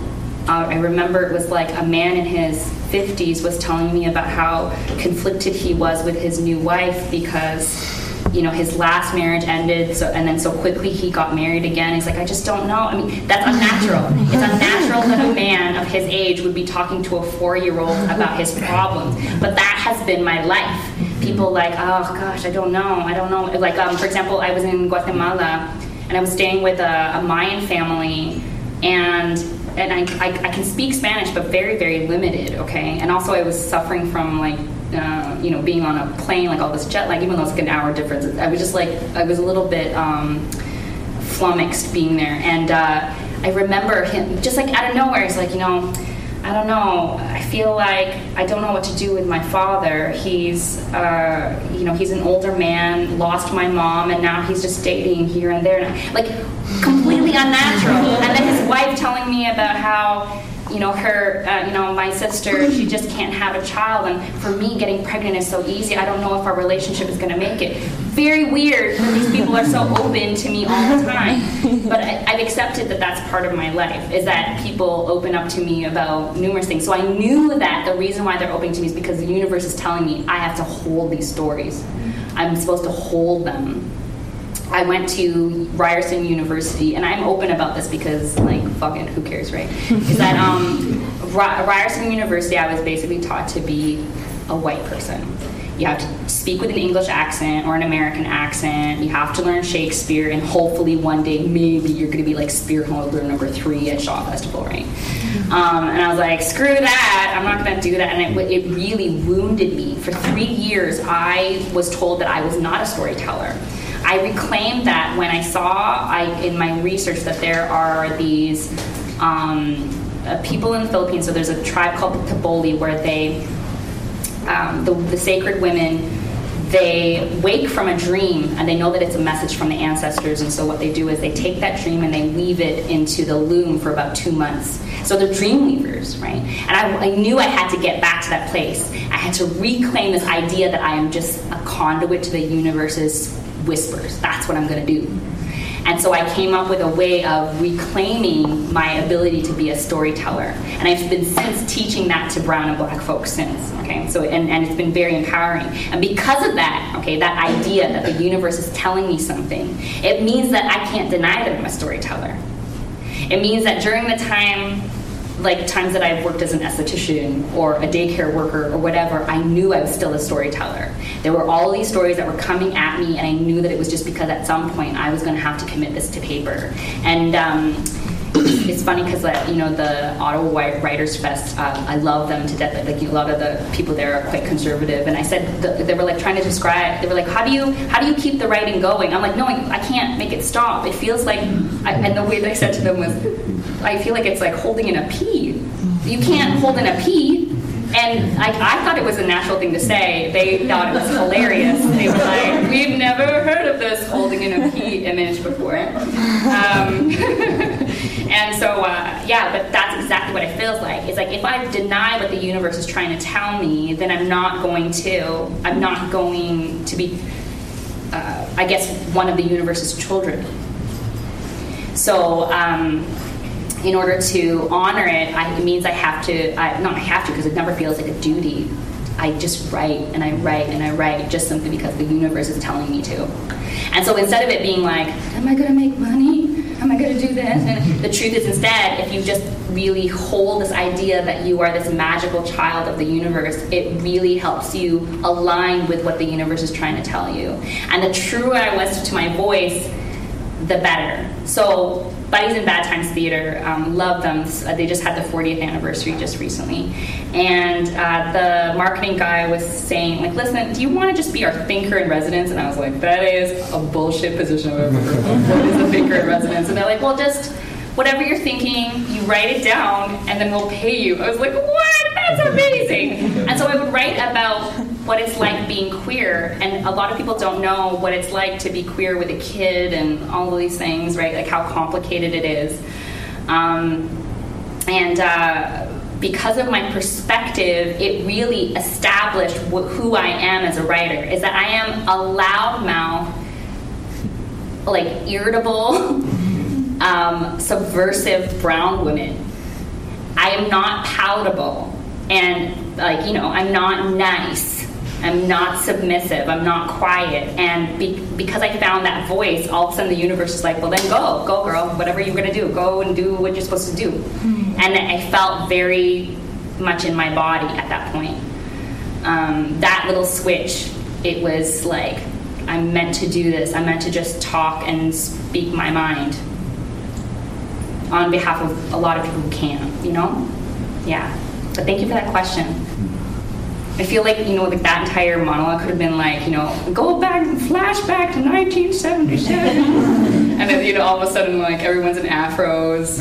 uh, I remember it was like a man in his fifties was telling me about how conflicted he was with his new wife because... you know, his last marriage ended, so and then so quickly he got married again. He's like, I just don't know. I mean, that's unnatural. It's unnatural that a man of his age would be talking to a four-year-old about his problems. But that has been my life. People like, oh, gosh, I don't know. I don't know. Like, um, for example, I was in Guatemala, and I was staying with a, a Mayan family, and... and I, I, I can speak Spanish, but very, very limited, okay? And also I was suffering from, like, uh, you know, being on a plane, like all this jet lag, even though it's like an hour difference. I was just, like, I was a little bit um, flummoxed being there. And uh, I remember him, just, like, out of nowhere, he's like, you know, I don't know, I feel like I don't know what to do with my father. He's, uh, you know, he's an older man, lost my mom, and now he's just dating here and there. And I, like, completely unnatural. And then his wife telling me about how, you know, her, uh, you know, my sister, she just can't have a child. And for me, getting pregnant is so easy. I don't know if our relationship is going to make it. Very weird that these people are so open to me all the time. But I, I've accepted that that's part of my life, is that people open up to me about numerous things. So I knew that the reason why they're open to me is because the universe is telling me I have to hold these stories. I'm supposed to hold them. I went to Ryerson University, and I'm open about this because, like, fuck it, who cares, right? Is that um, Ryerson University, I was basically taught to be a white person. You have to speak with an English accent or an American accent. You have to learn Shakespeare, and hopefully one day maybe you're going to be like Spearholder number three at Shaw Festival, right? Mm-hmm. um, and I was like, screw that, I'm not going to do that. And it, it really wounded me. For three years, I was told that I was not a storyteller. I reclaimed that when I saw I, in my research that there are these um, uh, people in the Philippines. So there's a tribe called the Taboli where they... Um, the, the sacred women, they wake from a dream and they know that it's a message from the ancestors, and so what they do is they take that dream and they weave it into the loom for about two months. So they're dream weavers, right? And I, I knew I had to get back to that place. I had to reclaim this idea that I am just a conduit to the universe's whispers. That's what I'm going to do. And so I came up with a way of reclaiming my ability to be a storyteller. And I've been since teaching that to brown and black folks since, okay? So, and, and it's been very empowering. And because of that, okay, that idea that the universe is telling me something, it means that I can't deny that I'm a storyteller. It means that during the time, like times that I've worked as an esthetician or a daycare worker or whatever, I knew I was still a storyteller. There were all these stories that were coming at me, and I knew that it was just because at some point I was going to have to commit this to paper. And um, it's funny because uh, you know, the Ottawa Writers Fest, uh, I love them to death. Like a lot of the people there are quite conservative, and I said the, they were like trying to describe. They were like, "How do you how do you keep the writing going?" I'm like, "No, I, I can't make it stop. It feels like," I, and the way that I said to them was, I feel like it's like holding in a pea. You can't hold in a pea. And I, I thought it was a natural thing to say. They thought it was hilarious. They were like, we've never heard of this holding in a pea image before. Um, and so, uh, yeah, but that's exactly what it feels like. It's like if I deny what the universe is trying to tell me, then I'm not going to, I'm not going to be, uh, I guess, one of the universe's children. So, um... in order to honor it, I, it means I have to, I, not I have to, because it never feels like a duty. I just write, and I write, and I write, just simply because the universe is telling me to. And so instead of it being like, am I going to make money? Am I going to do this? And the truth is instead, if you just really hold this idea that you are this magical child of the universe, it really helps you align with what the universe is trying to tell you. And the truer I was to my voice, the better. So Buddies in Bad Times Theater, um, love them. They just had the fortieth anniversary just recently. And uh, the marketing guy was saying, like, listen, do you want to just be our thinker in residence? And I was like, that is a bullshit position I've ever heard of. What is the thinker in residence? And they're like, well, just whatever you're thinking, you write it down, and then we'll pay you. I was like, what? That's amazing. And so I would write about what it's like being queer, and a lot of people don't know what it's like to be queer with a kid and all of these things, right? Like how complicated it is. Um, and uh, because of my perspective, it really established wh- who I am as a writer, is that I am a loudmouth, like irritable, um, subversive brown woman. I am not palatable, and like, you know, I'm not nice. I'm not submissive. I'm not quiet. And be, because I found that voice, all of a sudden the universe is like, well, then go. Go, girl. Whatever you're going to do. Go and do what you're supposed to do. Mm-hmm. And I felt very much in my body at that point. Um, that little switch, it was like, I'm meant to do this. I'm meant to just talk and speak my mind on behalf of a lot of people who can, you know? Yeah. But thank you for that question. I feel like, you know, like that entire monologue could have been like, you know, go back and flash back to nineteen seventy-seven. And then, you know, all of a sudden, like, everyone's in afros.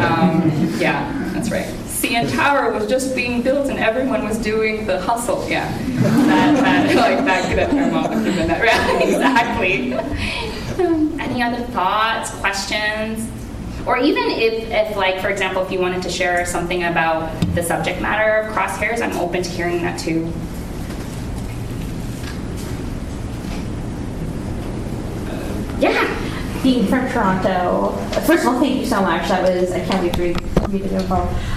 Um, yeah, that's right. C N Tower was just being built and everyone was doing the hustle. Yeah. That, that, like, that, that entire monologue could have been that. Right? Exactly. Um, any other thoughts, questions? Or even if, if, like, for example, if you wanted to share something about the subject matter of Crosshairs, I'm open to hearing that too. Yeah. Being from Toronto, first of all, thank you so much. That was, I can't wait to read, read the info.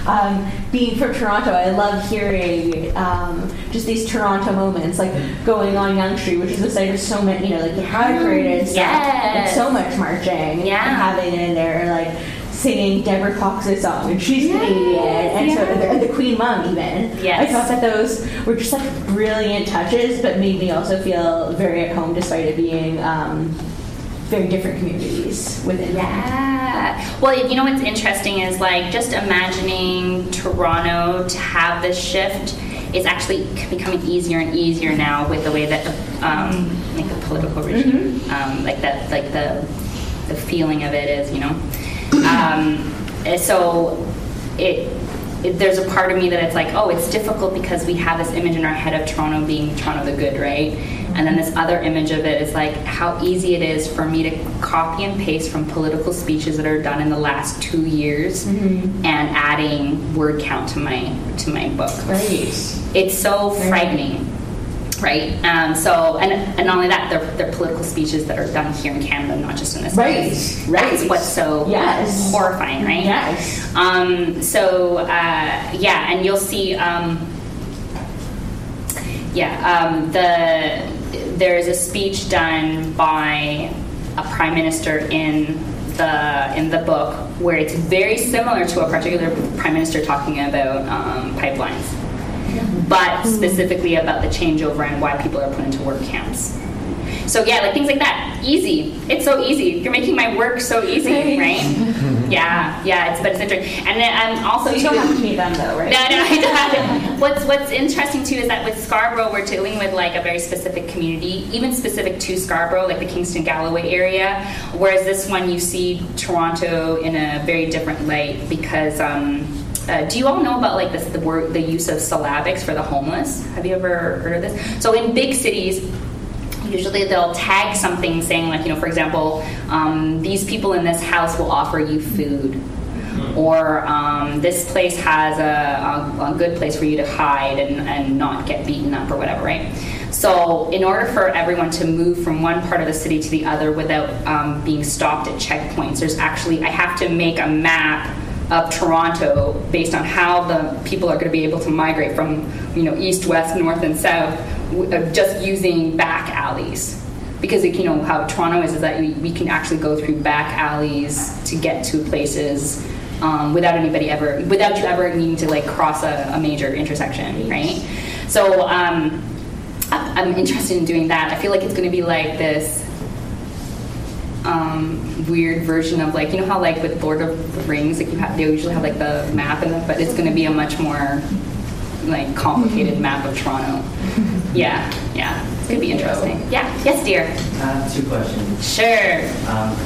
Um, being from Toronto, I love hearing um, just these Toronto moments, like going on Yonge Street, which is the site of so many, you know, like the high grade and stuff, yes. Like so much marching, yeah. And having it in there, like singing Deborah Cox's song, and she's Canadian, and yeah. so and the, the Queen Mum even. Yes. I thought that those were just like brilliant touches, but made me also feel very at home despite it being um, very different communities within yeah. that. Well, you know what's interesting is like just imagining Toronto to have this shift is actually becoming easier and easier now with the way that the, um, like the political regime, mm-hmm. um, like that, like the the feeling of it is, you know. Um, so it, it there's a part of me that it's like, oh, it's difficult because we have this image in our head of Toronto being Toronto the good, right? And then this other image of it is like how easy it is for me to copy and paste from political speeches that are done in the last two years mm-hmm. and adding word count to my to my book. Right. It's so right. frightening. Right. Um, so, and and not only that, they're, they're political speeches that are done here in Canada, not just in this place. Right. That's right. What's so yes. horrifying, right? Yes. Um, so, uh, yeah, and you'll see, um, yeah, um, the there's a speech done by a prime minister in the in the book where it's very similar to a particular prime minister talking about um, pipelines. But specifically about the changeover and why people are put into work camps. So yeah, like things like that. Easy. It's so easy. You're making my work so easy, right? right? Yeah, yeah. It's but it's interesting. And then um, also so you don't have to meet them though, right? No, no, I don't have to. What's What's interesting too is that with Scarborough, we're dealing with like a very specific community, even specific to Scarborough, like the Kingston Galloway area. Whereas this one, you see Toronto in a very different light because. Um, Uh, do you all know about like this, the word, the use of syllabics for the homeless? Have you ever heard of this? So in big cities, usually they'll tag something saying like, you know, for example, um, these people in this house will offer you food, mm-hmm. or um, this place has a, a, a good place for you to hide and, and not get beaten up or whatever, right? So in order for everyone to move from one part of the city to the other without um, being stopped at checkpoints, there's actually I have to make a map of Toronto based on how the people are going to be able to migrate from, you know, east, west, north, and south, just using back alleys. Because, you know, how Toronto is is that we can actually go through back alleys to get to places um, without anybody ever, without you ever needing to, like, cross a, a major intersection, right? So um, I'm interested in doing that. I feel like it's going to be like this Um, weird version of like, you know how like with Lord of the Rings, like you have they usually have like the map and the, but it's going to be a much more like complicated map of Toronto. Yeah, yeah, it's going to be interesting. Yeah, yes, dear. Uh, two questions. Sure. Um,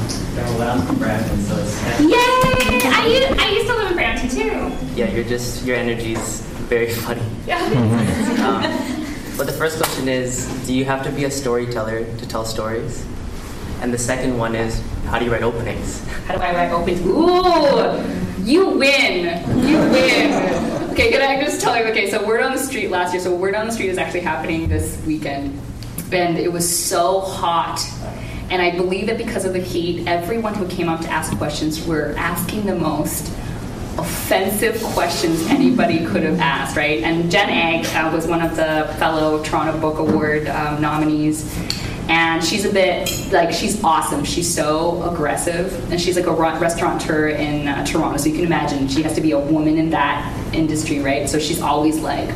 well, I'm from Brampton, so it's. Yay! I used, I used to live in Brampton too. Yeah, you're just your energy's very funny. Yeah. Mm-hmm. um, but the first question is, do you have to be a storyteller to tell stories? And the second one is, how do you write openings? How do I write openings? Ooh, you win. You win. Okay, can I just tell you? Okay, so Word on the Street last year. So Word on the Street is actually happening this weekend. And it was so hot. And I believe that because of the heat, everyone who came up to ask questions were asking the most offensive questions anybody could have asked, right? And Jen Egg uh, was one of the fellow Toronto Book Award um, nominees. And she's a bit, like, she's awesome. She's so aggressive. And she's, like, a restaurateur in uh, Toronto. So you can imagine she has to be a woman in that industry, right? So she's always, like,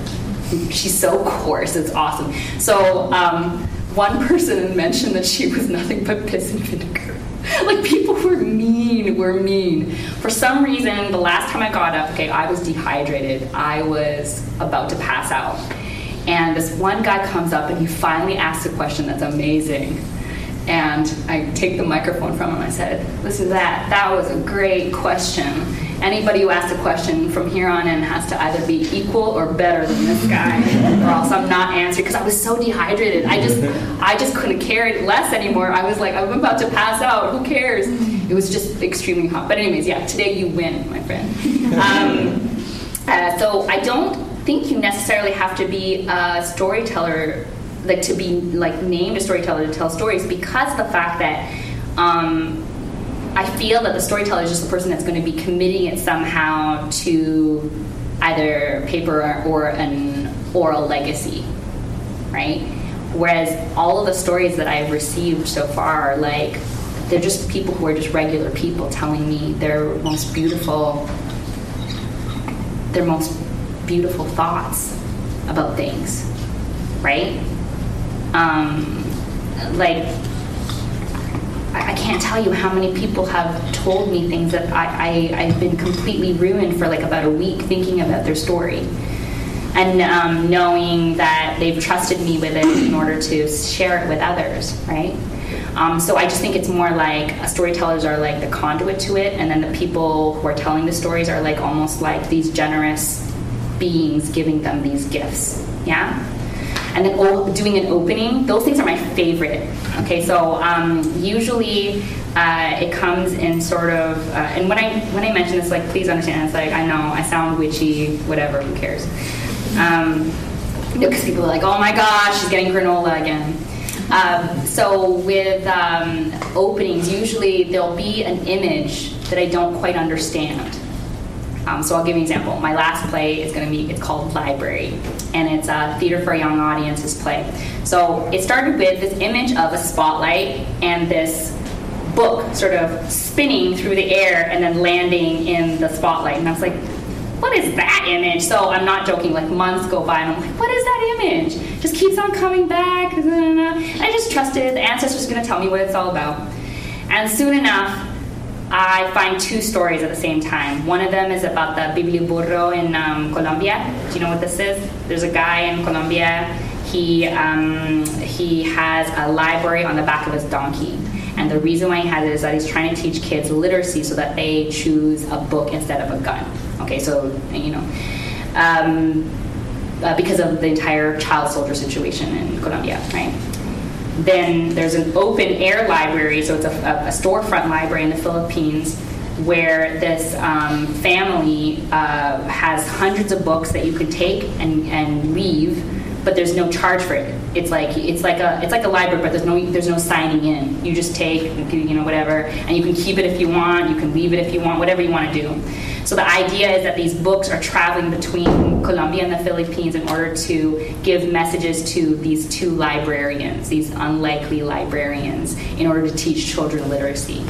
she's so coarse. It's awesome. So um, one person mentioned that she was nothing but piss and vinegar. Like, people were mean, were mean. For some reason, the last time I got up, okay, I was dehydrated. I was about to pass out. And this one guy comes up and he finally asks a question that's amazing. And I take the microphone from him and I said, listen to that, that was a great question. Anybody who asks a question from here on in has to either be equal or better than this guy, or else I'm not answering, because I was so dehydrated. I just I just couldn't care less anymore. I was like, I'm about to pass out, who cares? It was just extremely hot. But anyways, yeah, today you win, my friend. Um, uh, so I don't... think you necessarily have to be a storyteller, like to be like named a storyteller to tell stories, because the fact that um, I feel that the storyteller is just the person that's going to be committing it somehow to either paper or, or an oral legacy, right? Whereas all of the stories that I've received so far are like They're just people who are just regular people telling me their most beautiful, their most beautiful thoughts about things, right? Um, like, I can't tell you how many people have told me things that I, I, I've been completely ruined for like about a week thinking about their story. And um, knowing that they've trusted me with it in order to share it with others, right? Um, so I just think it's more like storytellers are like the conduit to it, and then the people who are telling the stories are like almost like these generous beings giving them these gifts, yeah? And then oh, doing an opening, those things are my favorite. Okay, so um, usually uh, it comes in sort of, uh, and when I when I mention this, like, please understand, it's like, I know, I sound witchy, whatever, who cares? Um, because people are like, oh my gosh, she's getting granola again. Um, so with um, openings, usually there'll be an image that I don't quite understand. Um, so I'll give you an example. My last play is going to be, it's called Library, and it's a theater for young audiences play. So it started with this image of a spotlight and this book sort of spinning through the air and then landing in the spotlight. And I was like, what is that image? So I'm not joking, like months go by and I'm like, what is that image? It just keeps on coming back. And I just trusted the ancestors were going to tell me what it's all about. And soon enough, I find two stories at the same time. One of them is about the bibliburro in um, Colombia. Do you know what this is? There's a guy in Colombia. He um, he has a library on the back of his donkey. And the reason why he has it is that he's trying to teach kids literacy so that they choose a book instead of a gun. Okay, so, you know, um, uh, because of the entire child soldier situation in Colombia, right? Then there's an open air library, so it's a, a storefront library in the Philippines where this um, family uh, has hundreds of books that you could take and, and leave, but there's no charge for it. It's like it's like a it's like a library, but there's no there's no signing in. You just take, you know, whatever, and you can keep it if you want, you can leave it if you want, whatever you want to do. So the idea is that these books are traveling between Colombia and the Philippines in order to give messages to these two librarians, these unlikely librarians, in order to teach children literacy.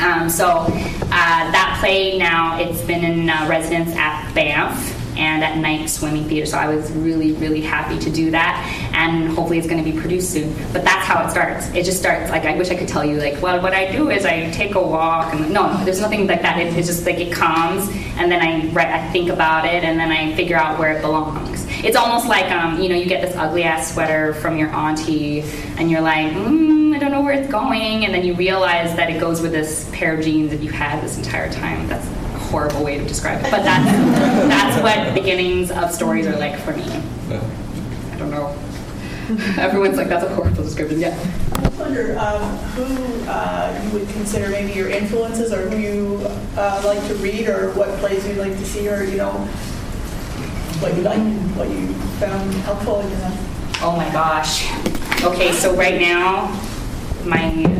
Um, so uh, that play now, it's been in uh, residence at Banff and at Night Swimming Theatre, so I was really, really happy to do that, and hopefully it's going to be produced soon. But that's how it starts. It just starts, like, I wish I could tell you, like, well, what I do is I take a walk, and no, no, there's nothing like that. It, it's just, like, it comes, and then I re- I think about it, and then I figure out where it belongs. It's almost like, um, you know, you get this ugly-ass sweater from your auntie, and you're like, mm, I don't know where it's going, and then you realize that it goes with this pair of jeans that you had this entire time. That's horrible way to describe it, but that's that's what beginnings of stories are like for me. I don't know. Everyone's like, that's a horrible description. Yeah. I just wonder um, who uh, you would consider maybe your influences, or who you uh, like to read, or what plays you like to see, or you know what you like, what you found helpful in them. Oh my gosh. Okay, so right now my.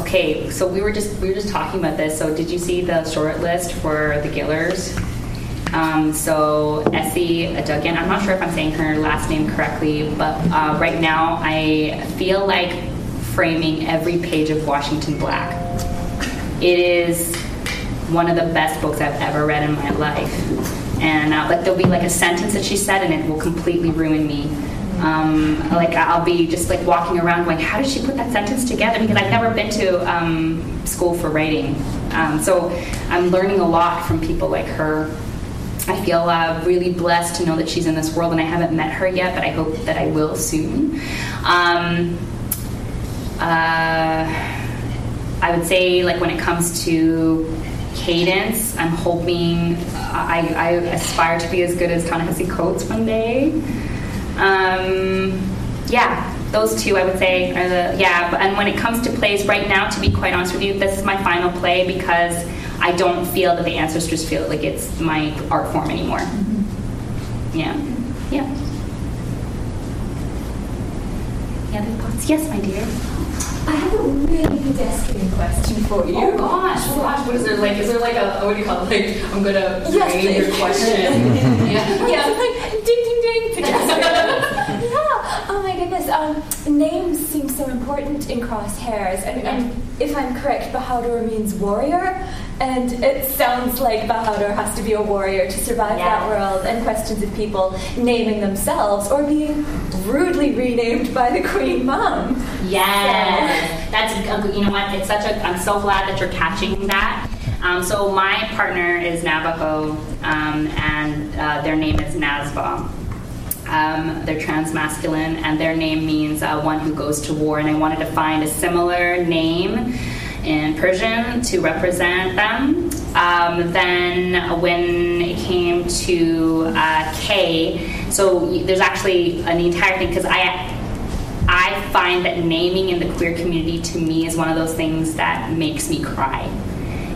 Okay, so we were just we were just talking about this. So did you see the short list for the Gillers? Um, so Essie Duggan, I'm not sure if I'm saying her last name correctly, but uh, right now I feel like framing every page of Washington Black. It is one of the best books I've ever read in my life, and uh, like there'll be like a sentence that she said, and it will completely ruin me. Um, like I'll be just like walking around going, how did she put that sentence together? Because I've never been to um, school for writing. Um, so I'm learning a lot from people like her. I feel uh, really blessed to know that she's in this world, and I haven't met her yet, but I hope that I will soon. Um, uh, I would say, like, when it comes to cadence, I'm hoping I, I aspire to be as good as Ta-Nehisi Coates one day. Um, yeah, those two I would say are the, yeah, and when it comes to plays right now, to be quite honest with you, this is my final play because I don't feel that the ancestors feel like it's my art form anymore. Mm-hmm. Yeah, yeah. Any other thoughts? Yes, my dear. I have a really pedestrian question for you. Oh gosh, oh gosh, what is there like, is there like a, what do you call it, like, I'm gonna yes, raise your question. yeah, yeah. It's like, ding, ding, ding, pedestrian. Yeah, oh my goodness. um, names seem so important in Crosshairs, and, and if I'm correct, Bahadur means warrior, and it sounds like Bahadur has to be a warrior to survive yeah. that world, and questions of people naming themselves or being rudely renamed by the Queen Mum. Yeah, so. That's, you know what, it's such a, I'm so glad that you're catching that. Um, so my partner is Navajo, um, and uh, their name is Nazva. Um, they're trans-masculine, and their name means uh, one who goes to war, and I wanted to find a similar name in Persian to represent them. Um, then when it came to uh, K, so there's actually an entire thing, because I I find that naming in the queer community, to me, is one of those things that makes me cry.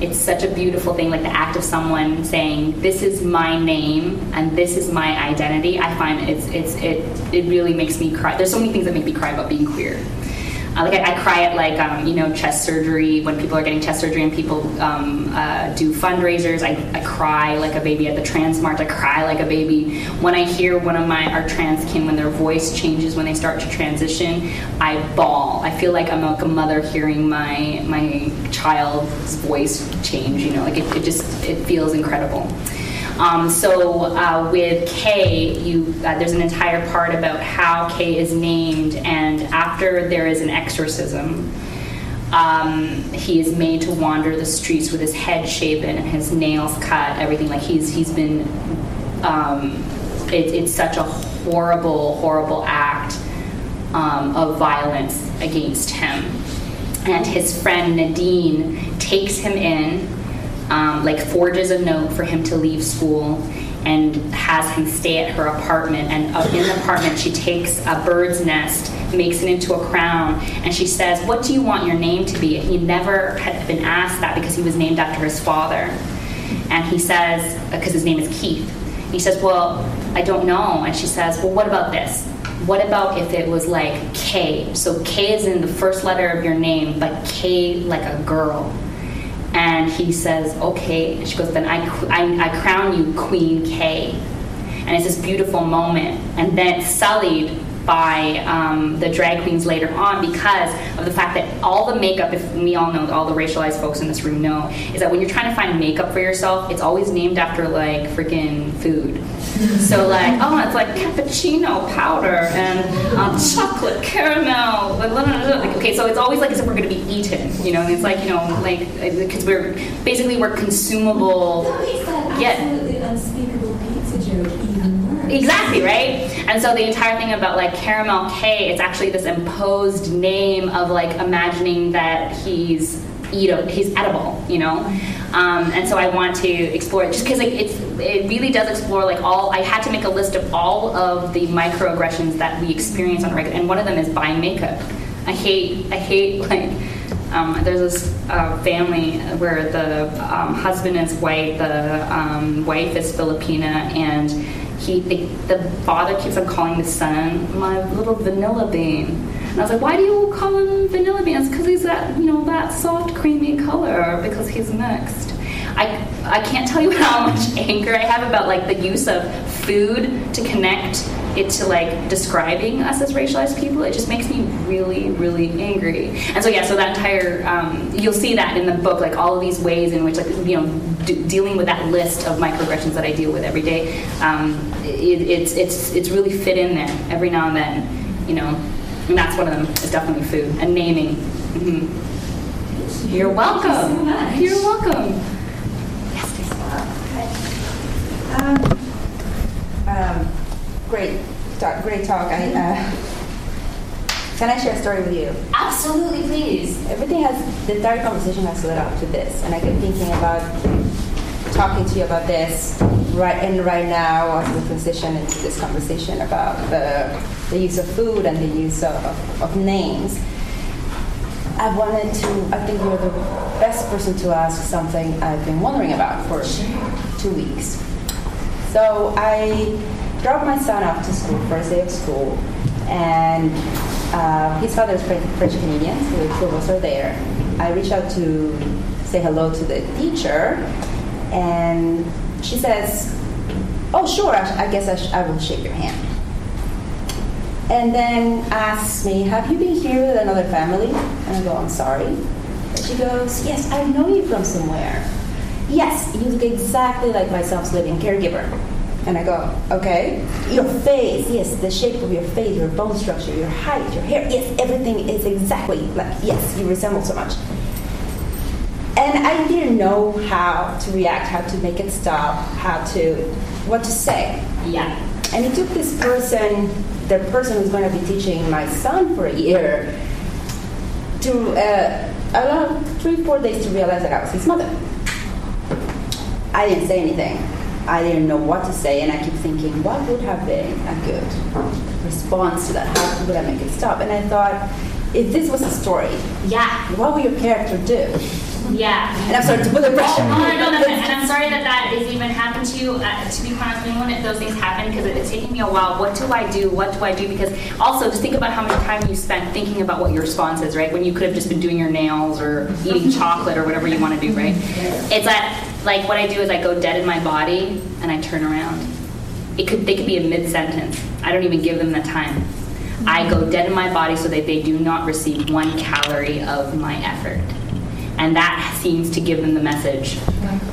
It's such a beautiful thing, like the act of someone saying, this is my name and this is my identity. I find it's it's it it really makes me cry. There's so many things that make me cry about being queer. Uh, like I, I cry at like um, you know chest surgery, when people are getting chest surgery and people um, uh, do fundraisers. I, I cry like a baby at the trans march. I cry like a baby when I hear one of my our trans kin, when their voice changes, when they start to transition. I bawl. I feel like I'm like a mother hearing my my child's voice change. You know, like it, it just it feels incredible. Um, so uh, with Kay, you, uh, there's an entire part about how Kay is named, and after there is an exorcism, um, he is made to wander the streets with his head shaven and his nails cut, everything. Like he's he's been, um, it, it's such a horrible, horrible act um, of violence against him. And his friend Nadine takes him in. Um, like forges a note for him to leave school and has him stay at her apartment, and up in the apartment she takes a bird's nest, makes it into a crown, and she says, what do you want your name to be? And he never had been asked that because he was named after his father, and he says, because his name is Keith, and he says, well, I don't know. And she says, well, what about this? What about if it was like K? So K is in the first letter of your name, but K like a girl. And he says, okay. And she goes, then I, I, I crown you Queen Kay. And it's this beautiful moment. And then it's sullied by um, the drag queens later on because of the fact that all the makeup, if we all know, all the racialized folks in this room know, is that when you're trying to find makeup for yourself, it's always named after like freaking food. So like, oh, it's like cappuccino powder and um, chocolate caramel. Like, blah, blah, blah. Like, okay, so it's always like as if we're going to be eaten, you know. And it's like, you know, like because we're basically we're consumable. That makes that yeah. absolutely unspeakable pizza joke even worse. Exactly right. And so the entire thing about like Caramel K, it's actually this imposed name of like imagining that he's eat he's edible, you know. Um, and so I want to explore it just because like, it's it really does explore like all. I had to make a list of all of the microaggressions that we experience on a regular, and one of them is buying makeup. I hate I hate like um, there's this uh, family where the um, husband is white, the um, wife is Filipina, and he the, the father keeps on calling the son my little vanilla bean. And I was like, why do you call him vanilla beans? Because he's that, you know, that soft, creamy color, because he's mixed. I I can't tell you how much anger I have about, like, the use of food to connect it to, like, describing us as racialized people. It just makes me really, really angry. And so, yeah, so that entire, um, you'll see that in the book, like, all of these ways in which, like, you know, d- dealing with that list of microaggressions that I deal with every day, um, it, it's, it's, it's really fit in there every now and then, you know. And that's one of them, is definitely food and naming. Mm-hmm. You're welcome. Thank you so much. You're welcome. Yes, yes. Um, um, great talk. Great talk. I, uh, can I share a story with you? Absolutely, please. Everything has, the entire conversation has led up to this. And I kept thinking about talking to you about this right and right now as we transition into this conversation about the the use of food and the use of, of, of names. I wanted to, I think you're the best person to ask something I've been wondering about for two weeks. So I dropped my son off to school, first day of school, and uh, his father is French Canadian, so the two of us are there. I reached out to say hello to the teacher, and she says, oh, sure, I, I guess I, sh- I will shake your hand. and then asks me, have you been here with another family? And I go, I'm sorry. And she goes, yes, I know you from somewhere. Yes, you look exactly like my self-living caregiver. And I go, okay. Your face, yes, the shape of your face, your bone structure, your height, your hair, yes, everything is exactly like, yes, you resemble so much. And I didn't know how to react, how to make it stop, how to, what to say. Yeah. And it took this person, the person who's going to be teaching my son for a year, to uh, allow three, four days to realize that I was his mother. I didn't say anything. I didn't know what to say, and I keep thinking, what would have been a good response to that? How would I make it stop? And I thought, if this was a story, yeah, what would your character do? Yeah. And I'm sorry to put the pressure. Oh, oh no, that's it. And I'm sorry that that has even happened to you. Uh, to be honest, when one of those things happen, because it, it's taking me a while. What do I do? What do I do? Because also, just think about how much time you spend thinking about what your response is, right? When you could have just been doing your nails or eating chocolate or whatever you want to do, right? It's that, like, what I do is I go dead in my body and I turn around. It could They could be a mid-sentence. I don't even give them the time. I go dead in my body so that they do not receive one calorie of my effort. And that seems to give them the message.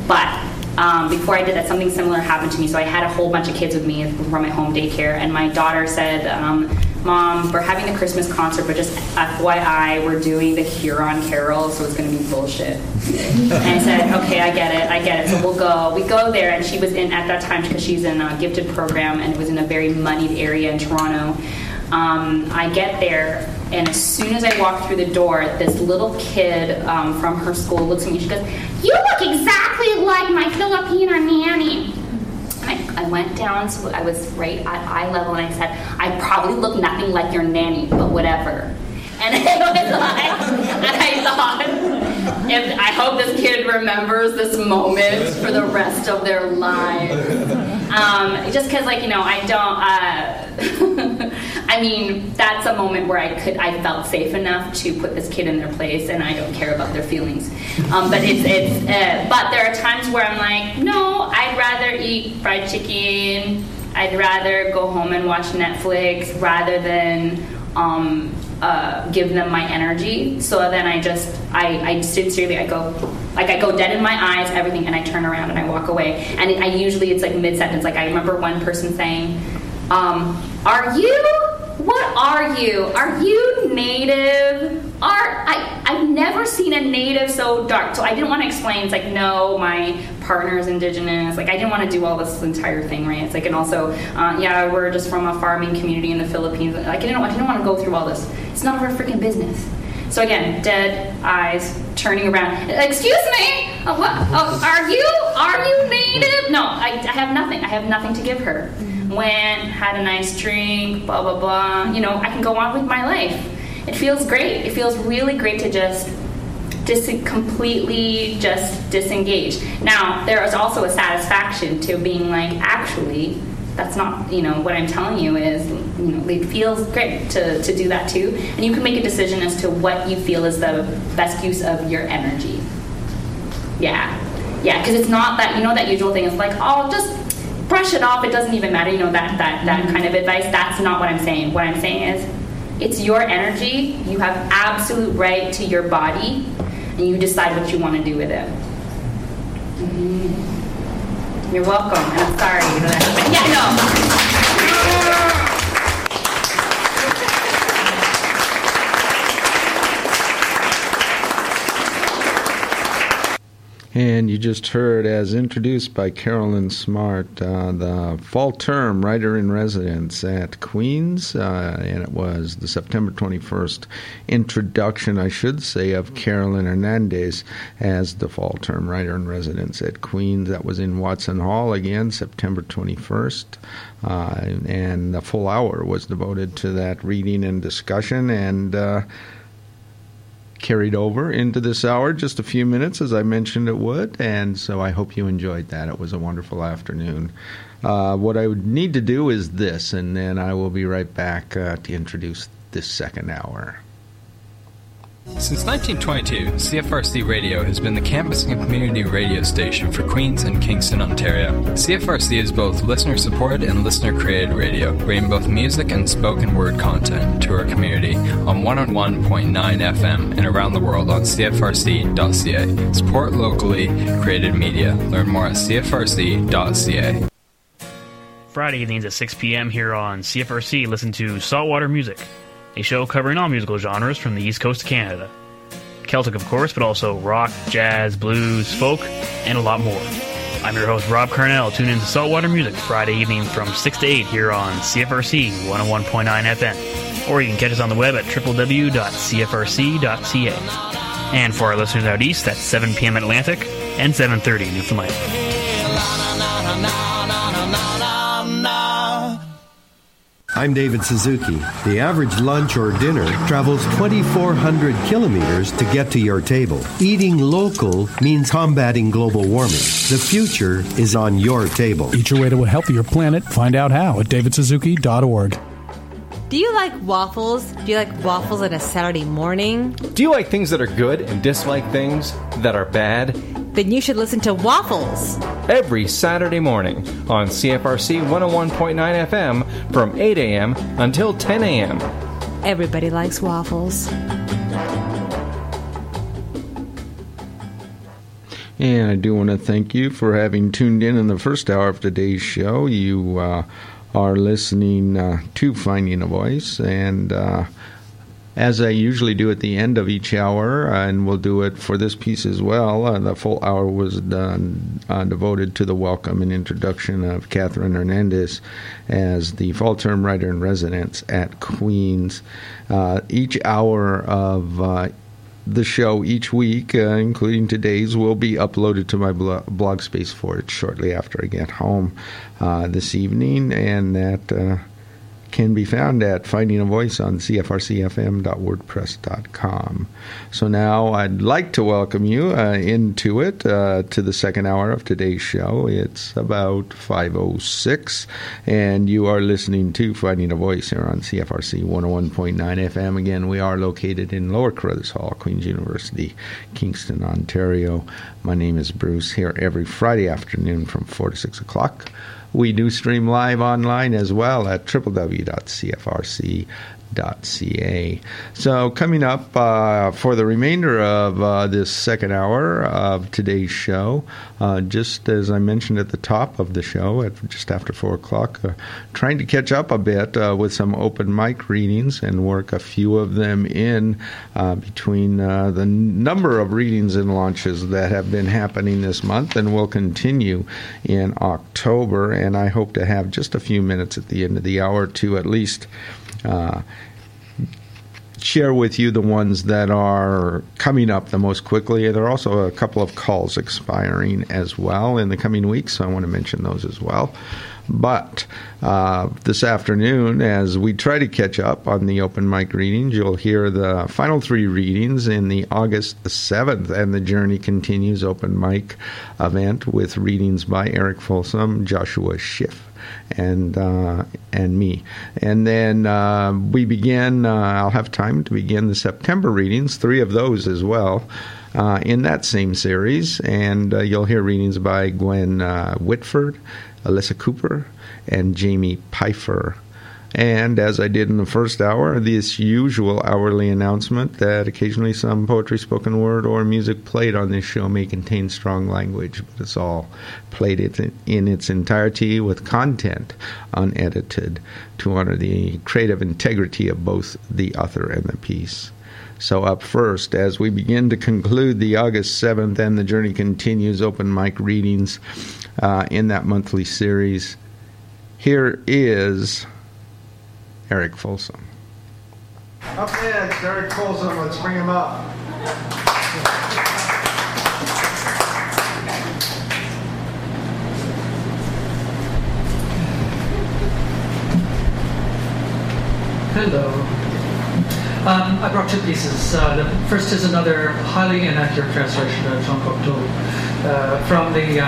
But um, before I did that, something similar happened to me. So I had a whole bunch of kids with me from my home daycare, and my daughter said, um, Mom, we're having the Christmas concert, but just F Y I, we're doing the Huron Carol, so it's going to be bullshit. And I said, okay, I get it, I get it, so we'll go. We go there, and she was in, at that time, because she's in a gifted program, and it was in a very moneyed area in Toronto. Um, I get there, and as soon as I walk through the door, this little kid um, from her school looks at me and she goes, you look exactly like my Filipino nanny. And I, I went down, so I was right at eye level, and I said, I probably look nothing like your nanny, but whatever. And it was like, and I thought, if, I hope this kid remembers this moment for the rest of their lives. Um, just because, like, you know, I don't, uh, I mean, that's a moment where I could, I felt safe enough to put this kid in their place, and I don't care about their feelings. Um, but it's, it's uh, but there are times where I'm like, no, I'd rather eat fried chicken. I'd rather go home and watch Netflix rather than, um, Uh, give them my energy. So then I just, I, I sincerely, I go, like I go dead in my eyes, everything, and I turn around and I walk away. And it, I usually, it's like mid-sentence. Like I remember one person saying, um, are you, what are you? Are you native? Are, I, I've never seen a native so dark. So I didn't want to explain, it's like, no, my partner is indigenous. Like I didn't want to do all this entire thing, right? It's like, and also, uh, yeah, we're just from a farming community in the Philippines. Like I didn't, I didn't want to go through all this. It's none of our freaking business. So again, dead eyes, turning around. Excuse me, uh, what, uh, are you, are you native? No, I, I have nothing. I have nothing to give her. Went, had a nice drink, blah, blah, blah. You know, I can go on with my life. It feels great. It feels really great to just dis- completely just disengage. Now, there is also a satisfaction to being like, actually, that's not, you know, what I'm telling you is, you know, it feels great to, to do that too. And you can make a decision as to what you feel is the best use of your energy. Yeah. Yeah, because it's not that, you know, that usual thing. It's like, oh, just brush it off, it doesn't even matter, you know, that, that, that kind of advice. That's not what I'm saying. What I'm saying is, it's your energy, you have absolute right to your body, and you decide what you want to do with it. Mm-hmm. You're welcome, and I'm sorry. But yeah, no. And you just heard, as introduced by Carolyn Smart, uh, the fall term writer-in-residence at Queen's, uh, and it was the September twenty-first introduction, I should say, of Carolyn Hernandez as the fall term writer-in-residence at Queen's. That was in Watson Hall again, September twenty-first, uh, and the full hour was devoted to that reading and discussion, and uh carried over into this hour, just a few minutes, as I mentioned it would, and so I hope you enjoyed that. It was a wonderful afternoon. Uh, what I would need to do is this, and then I will be right back uh, to introduce this second hour. Since nineteen twenty-two, C F R C Radio has been the campus and community radio station for Queens and Kingston, Ontario. C F R C is both listener-supported and listener-created radio, bringing both music and spoken word content to our community on one oh one point nine F M and around the world on C F R C dot C A. Support locally created media. Learn more at C F R C dot C A. Friday evenings at six p.m. here on C F R C, listen to Saltwater Music, a show covering all musical genres from the East Coast of Canada. Celtic, of course, but also rock, jazz, blues, folk, and a lot more. I'm your host, Rob Carnell. Tune in to Saltwater Music Friday evening from six to eight here on C F R C one oh one point nine F M. Or you can catch us on the web at w w w dot c f r c dot c a. And for our listeners out east, that's seven p.m. Atlantic and seven thirty Newfoundland. I'm David Suzuki. The average lunch or dinner travels twenty-four hundred kilometers to get to your table. Eating local means combating global warming. The future is on your table. Eat your way to a healthier planet. Find out how at david suzuki dot org. Do you like waffles? Do you like waffles on a Saturday morning? Do you like things that are good and dislike things that are bad? Then you should listen to Waffles every Saturday morning on C F R C one oh one point nine F M from eight a.m. until ten a.m. Everybody likes waffles. And I do want to thank you for having tuned in in the first hour of today's show. You uh, are listening uh, to Finding a Voice, and uh, as I usually do at the end of each hour, and we'll do it for this piece as well, uh, the full hour was done, uh, devoted to the welcome and introduction of Catherine Hernandez as the fall-term writer-in-residence at Queen's. Uh, each hour of uh, the show each week, uh, including today's, will be uploaded to my blog, blog space for it shortly after I get home uh, this evening, and that... Uh, can be found at Finding a Voice on c f r c f m dot wordpress dot com. So now I'd like to welcome you uh, into it, uh, to the second hour of today's show. It's about five oh six, and you are listening to Finding a Voice here on C F R C one oh one point nine F M. Again, we are located in Lower Carruthers Hall, Queen's University, Kingston, Ontario. My name is Bruce, here every Friday afternoon from four to six o'clock. We do stream live online as well at w w w dot c f r c dot c a. So coming up uh, for the remainder of uh, this second hour of today's show, uh, just as I mentioned at the top of the show, at just after four o'clock, uh, trying to catch up a bit uh, with some open mic readings and work a few of them in uh, between uh, the number of readings and launches that have been happening this month and will continue in October. And I hope to have just a few minutes at the end of the hour to at least Uh, share with you the ones that are coming up the most quickly. There are also a couple of calls expiring as well in the coming weeks, so I want to mention those as well. But uh, this afternoon, as we try to catch up on the open mic readings, you'll hear the final three readings in the August seventh and the Journey Continues open mic event with readings by Eric Folsom, Joshua Schiff, and uh, and me. And then uh, we begin, uh, I'll have time to begin the September readings, three of those as well, uh, in that same series. And uh, you'll hear readings by Gwen uh, Whitford, Alyssa Cooper, and Jamie Pfeiffer. And as I did in the first hour, this usual hourly announcement that occasionally some poetry, spoken word, or music played on this show may contain strong language, but it's all played in its entirety with content unedited to honor the creative integrity of both the author and the piece. So up first, as we begin to conclude the August seventh and the Journey Continues open mic readings uh, in that monthly series, here is Eric Folsom. Up next, Eric Folsom. Let's bring him up. Hello. Um, I brought two pieces. Uh, the first is another highly inaccurate translation of Jean Cocteau uh, from the uh,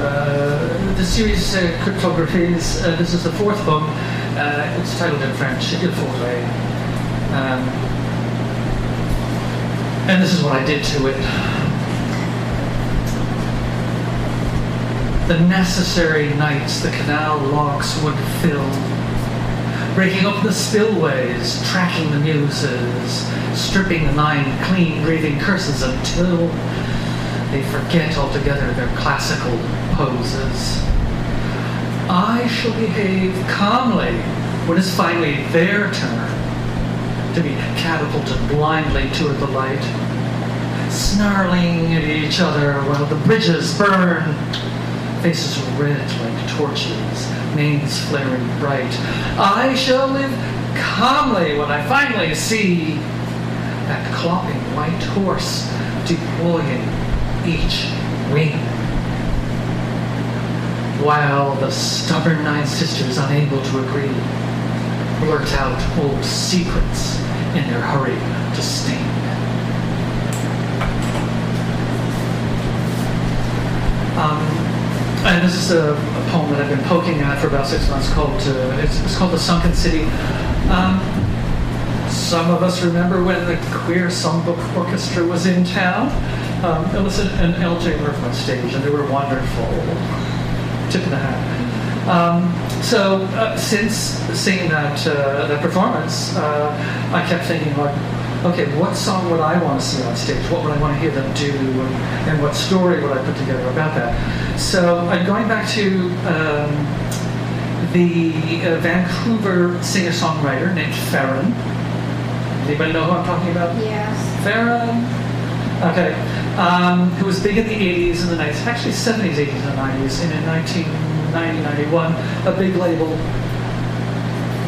uh, the series uh, Cryptographies. Uh, this is the fourth book. Uh, it's titled in French, Il faut rêver. Um, And this is what I did to it. The necessary nights the canal locks would fill, breaking up the spillways, tracking the muses, stripping the nine clean, breathing curses until they forget altogether their classical poses. I shall behave calmly when it's finally their turn to be catapulted blindly toward the light, snarling at each other while the bridges burn, faces red like torches, manes flaring bright. I shall live calmly when I finally see that clopping white horse deploying each wing, while the stubborn nine sisters, unable to agree, blurt out old secrets in their hurry to sting. Um, and this is a, a poem that I've been poking at for about six months. Called uh, it's, it's called "The Sunken City." Um, some of us remember when the Queer Songbook Orchestra was in town. Um, Alyssa and L J were on stage, and they were wonderful. Tip of the hat. Um, so uh, since seeing that uh, that performance, uh, I kept thinking, like, okay, what song would I want to see on stage? What would I want to hear them do? And, and what story would I put together about that? So I'm going back to um, the uh, Vancouver singer-songwriter named Farron. Anybody know who I'm talking about? Yes. Farron. Okay, um, who was big in the eighties and the nineties, actually seventies, eighties, and nineties, and in nineteen ninety, ninety-one, a big label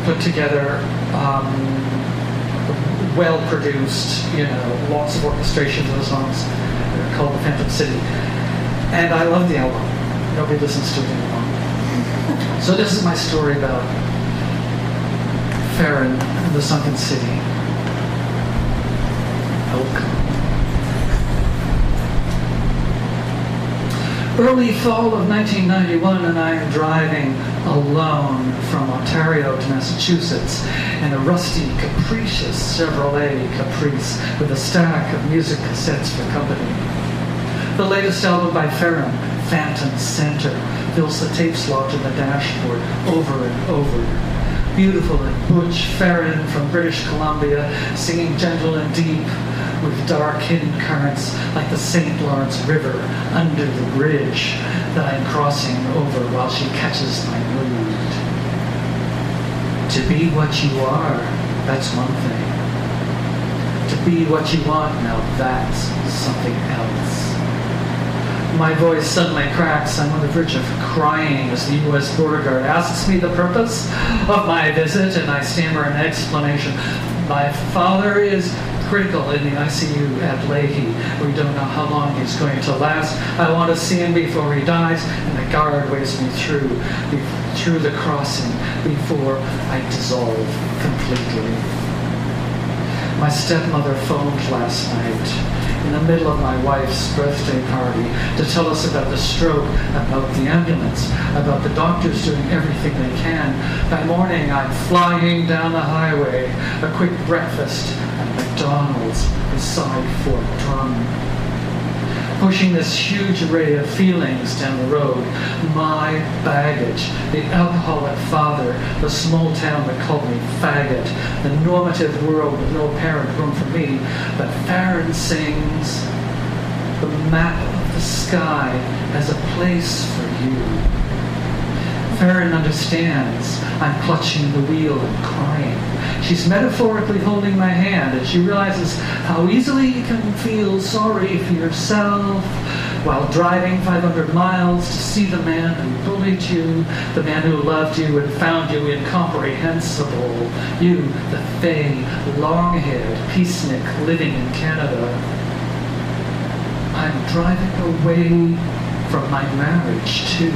put together, um, well-produced, you know, lots of orchestration to the songs, called The Phantom City. And I love the album. Nobody listens to it anymore. So this is my story about Farron and the Sunken City. Elk. Early fall of nineteen ninety-one, and I am driving alone from Ontario to Massachusetts in a rusty, capricious Chevrolet Caprice with a stack of music cassettes for company. The latest album by Farron, Phantom Center, fills the tape slot in the dashboard over and over. Beautiful and butch Farron from British Columbia, singing gentle and deep, with dark hidden currents like the Saint Lawrence River under the bridge that I'm crossing over while she catches my mood. To be what you are, that's one thing. To be what you want, now that's something else. My voice suddenly cracks. I'm on the verge of crying as the U S border guard asks me the purpose of my visit, and I stammer an explanation. My father is critical in the I C U at Leahy. We don't know how long he's going to last. I want to see him before he dies, and the guard waves me through, through the crossing before I dissolve completely. My stepmother phoned last night in the middle of my wife's birthday party to tell us about the stroke, about the ambulance, about the doctors doing everything they can. By morning, I'm flying down the highway, a quick breakfast, McDonald's, the side fork drum. Pushing this huge array of feelings down the road, my baggage, the alcoholic father, the small town that called me faggot, the normative world with no parent room for me, but Farron sings, the map of the sky as a place for you. Farron understands. I'm clutching the wheel and crying. She's metaphorically holding my hand, and she realizes how easily you can feel sorry for yourself while driving five hundred miles to see the man who bullied you, the man who loved you and found you incomprehensible. You, the fey, long-haired peacenik living in Canada. I'm driving away from my marriage too,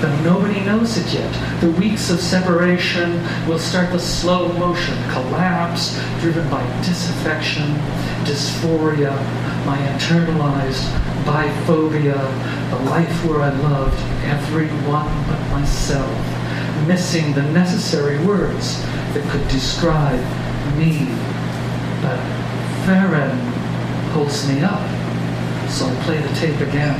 though nobody knows it yet. The weeks of separation will start the slow motion collapse driven by disaffection, dysphoria, my internalized biphobia, the life where I loved everyone but myself, missing the necessary words that could describe me. But Farron pulls me up. So I'll play the tape again.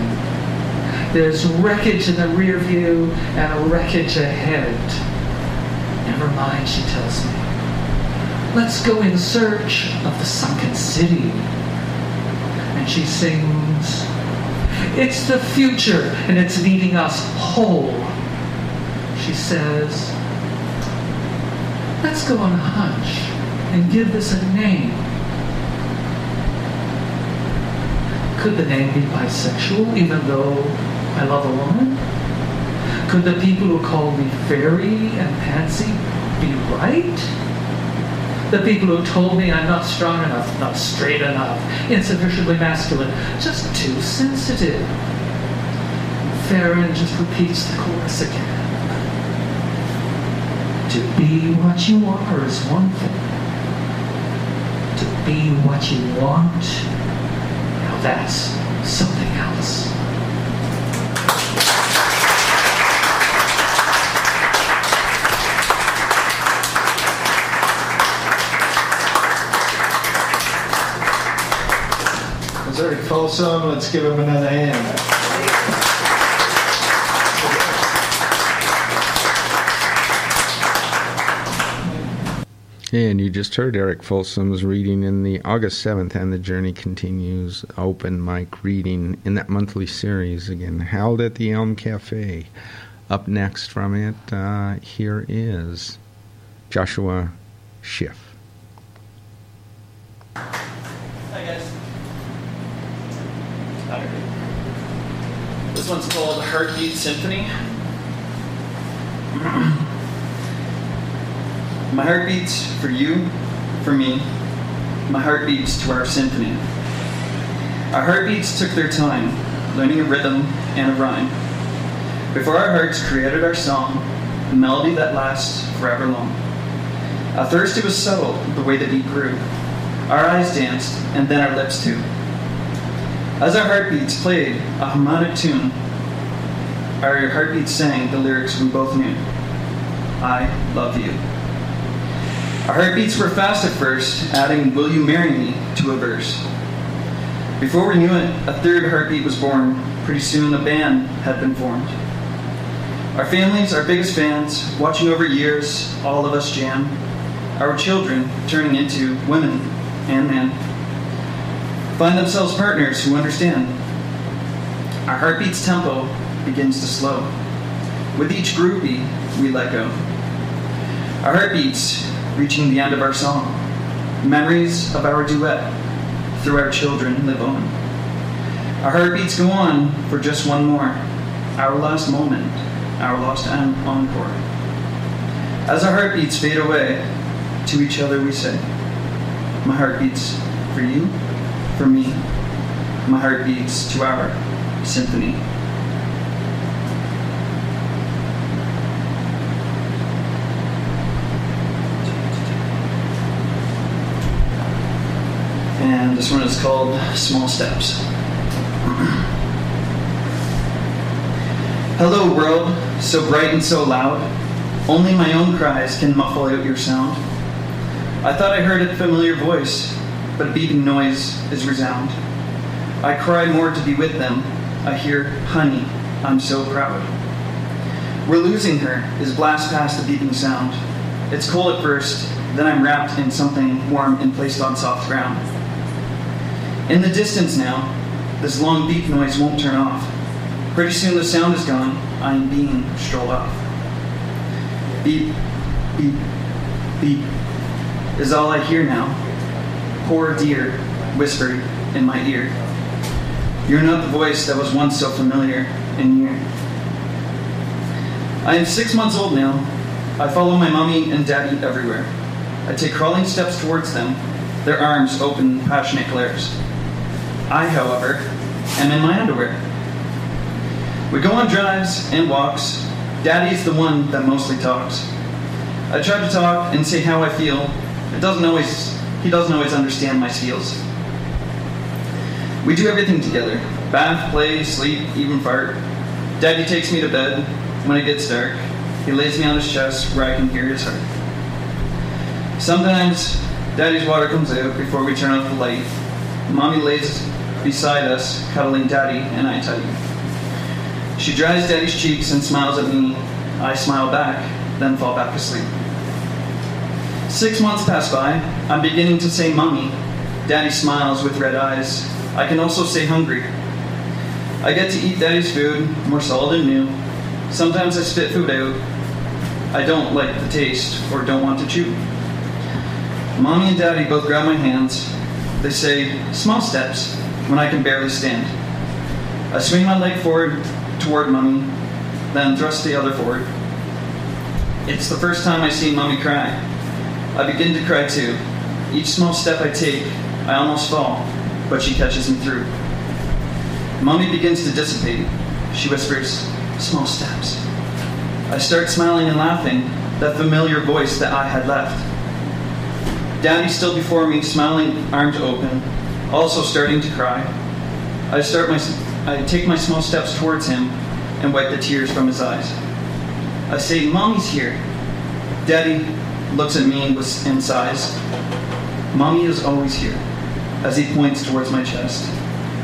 There's wreckage in the rear view and a wreckage ahead. Never mind, she tells me. Let's go in search of the sunken city. And she sings, it's the future and it's leading us whole. She says, let's go on a hunch and give this a name. Could the name be bisexual, even though I love a woman? Could the people who call me fairy and pansy be right? The people who told me I'm not strong enough, not straight enough, insufficiently masculine, just too sensitive. Farron just repeats the chorus again. To be what you are is one thing. To be what you want, now that's something else. That's very fulsome. Let's give him another hand. And you just heard Eric Folsom's reading in the August seventh and the Journey Continues open mic reading in that monthly series, again, held at the Elm Cafe. Up next from it, uh, here is Joshua Schiff. Hi, guys. Hi. This one's called Heartbeat Symphony. My heart beats for you, for me. My heart beats to our symphony. Our heartbeats took their time, learning a rhythm and a rhyme. Before our hearts created our song, a melody that lasts forever long. Our thirst was subtle, the way the beat grew. Our eyes danced, and then our lips too. As our heartbeats played a harmonic tune, our heartbeats sang the lyrics we both knew. I love you. Our heartbeats were fast at first, adding, will you marry me, to a verse. Before we knew it, a third heartbeat was born. Pretty soon a band had been formed. Our families, our biggest fans, watching over years, all of us jam. Our children turning into women and men. Find themselves partners who understand. Our heartbeat's tempo begins to slow. With each groupie, we let go. Our heartbeats, reaching the end of our song. Memories of our duet through our children live on. Our heartbeats go on for just one more, our last moment, our lost encore. As our heartbeats fade away, to each other we say, my heart beats for you, for me. My heart beats to our symphony. And this one is called Small Steps. Hello world, so bright and so loud. Only my own cries can muffle out your sound. I thought I heard a familiar voice, but a beating noise is resound. I cry more to be with them. I hear, honey, I'm so proud. We're losing her is blast past the beating sound. It's cold at first, then I'm wrapped in something warm and placed on soft ground. In the distance now, this long beep noise won't turn off. Pretty soon the sound is gone, I am being strolled off. Beep, beep, beep is all I hear now. Poor dear, whispered in my ear. You're not the voice that was once so familiar and near. I am six months old now. I follow my mommy and daddy everywhere. I take crawling steps towards them, their arms open, passionate glares. I, however, am in my underwear. We go on drives and walks. Daddy's the one that mostly talks. I try to talk and say how I feel. It doesn't always, he doesn't always understand my skills. We do everything together. Bath, play, sleep, even fart. Daddy takes me to bed. When it gets dark, he lays me on his chest where I can hear his heart. Sometimes Daddy's water comes out before we turn off the light. Mommy lays beside us, cuddling Daddy, and I tug. She dries Daddy's cheeks and smiles at me. I smile back, then fall back asleep. Six months pass by. I'm beginning to say Mommy. Daddy smiles with red eyes. I can also say hungry. I get to eat Daddy's food, more solid and new. Sometimes I spit food out. I don't like the taste or don't want to chew. Mommy and Daddy both grab my hands. They say, small steps, when I can barely stand. I swing my leg forward toward Mommy, then thrust the other forward. It's the first time I see Mommy cry. I begin to cry too. Each small step I take, I almost fall, but she catches me through. Mommy begins to dissipate. She whispers, small steps. I start smiling and laughing, that familiar voice that I had left. Daddy still before me, smiling, arms open, also starting to cry. I start my, I take my small steps towards him and wipe the tears from his eyes. I say, Mommy's here. Daddy looks at me and sighs. Mommy is always here, as he points towards my chest.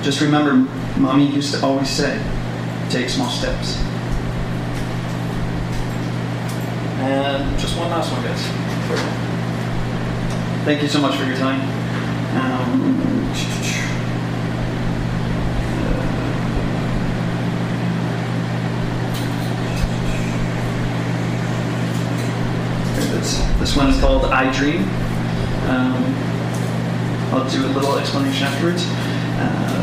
Just remember, Mommy used to always say, take small steps. And just one last one, guys. Thank you so much for your time. Um, this, this one is called I Dream. Um, I'll do a little explanation afterwards. Uh,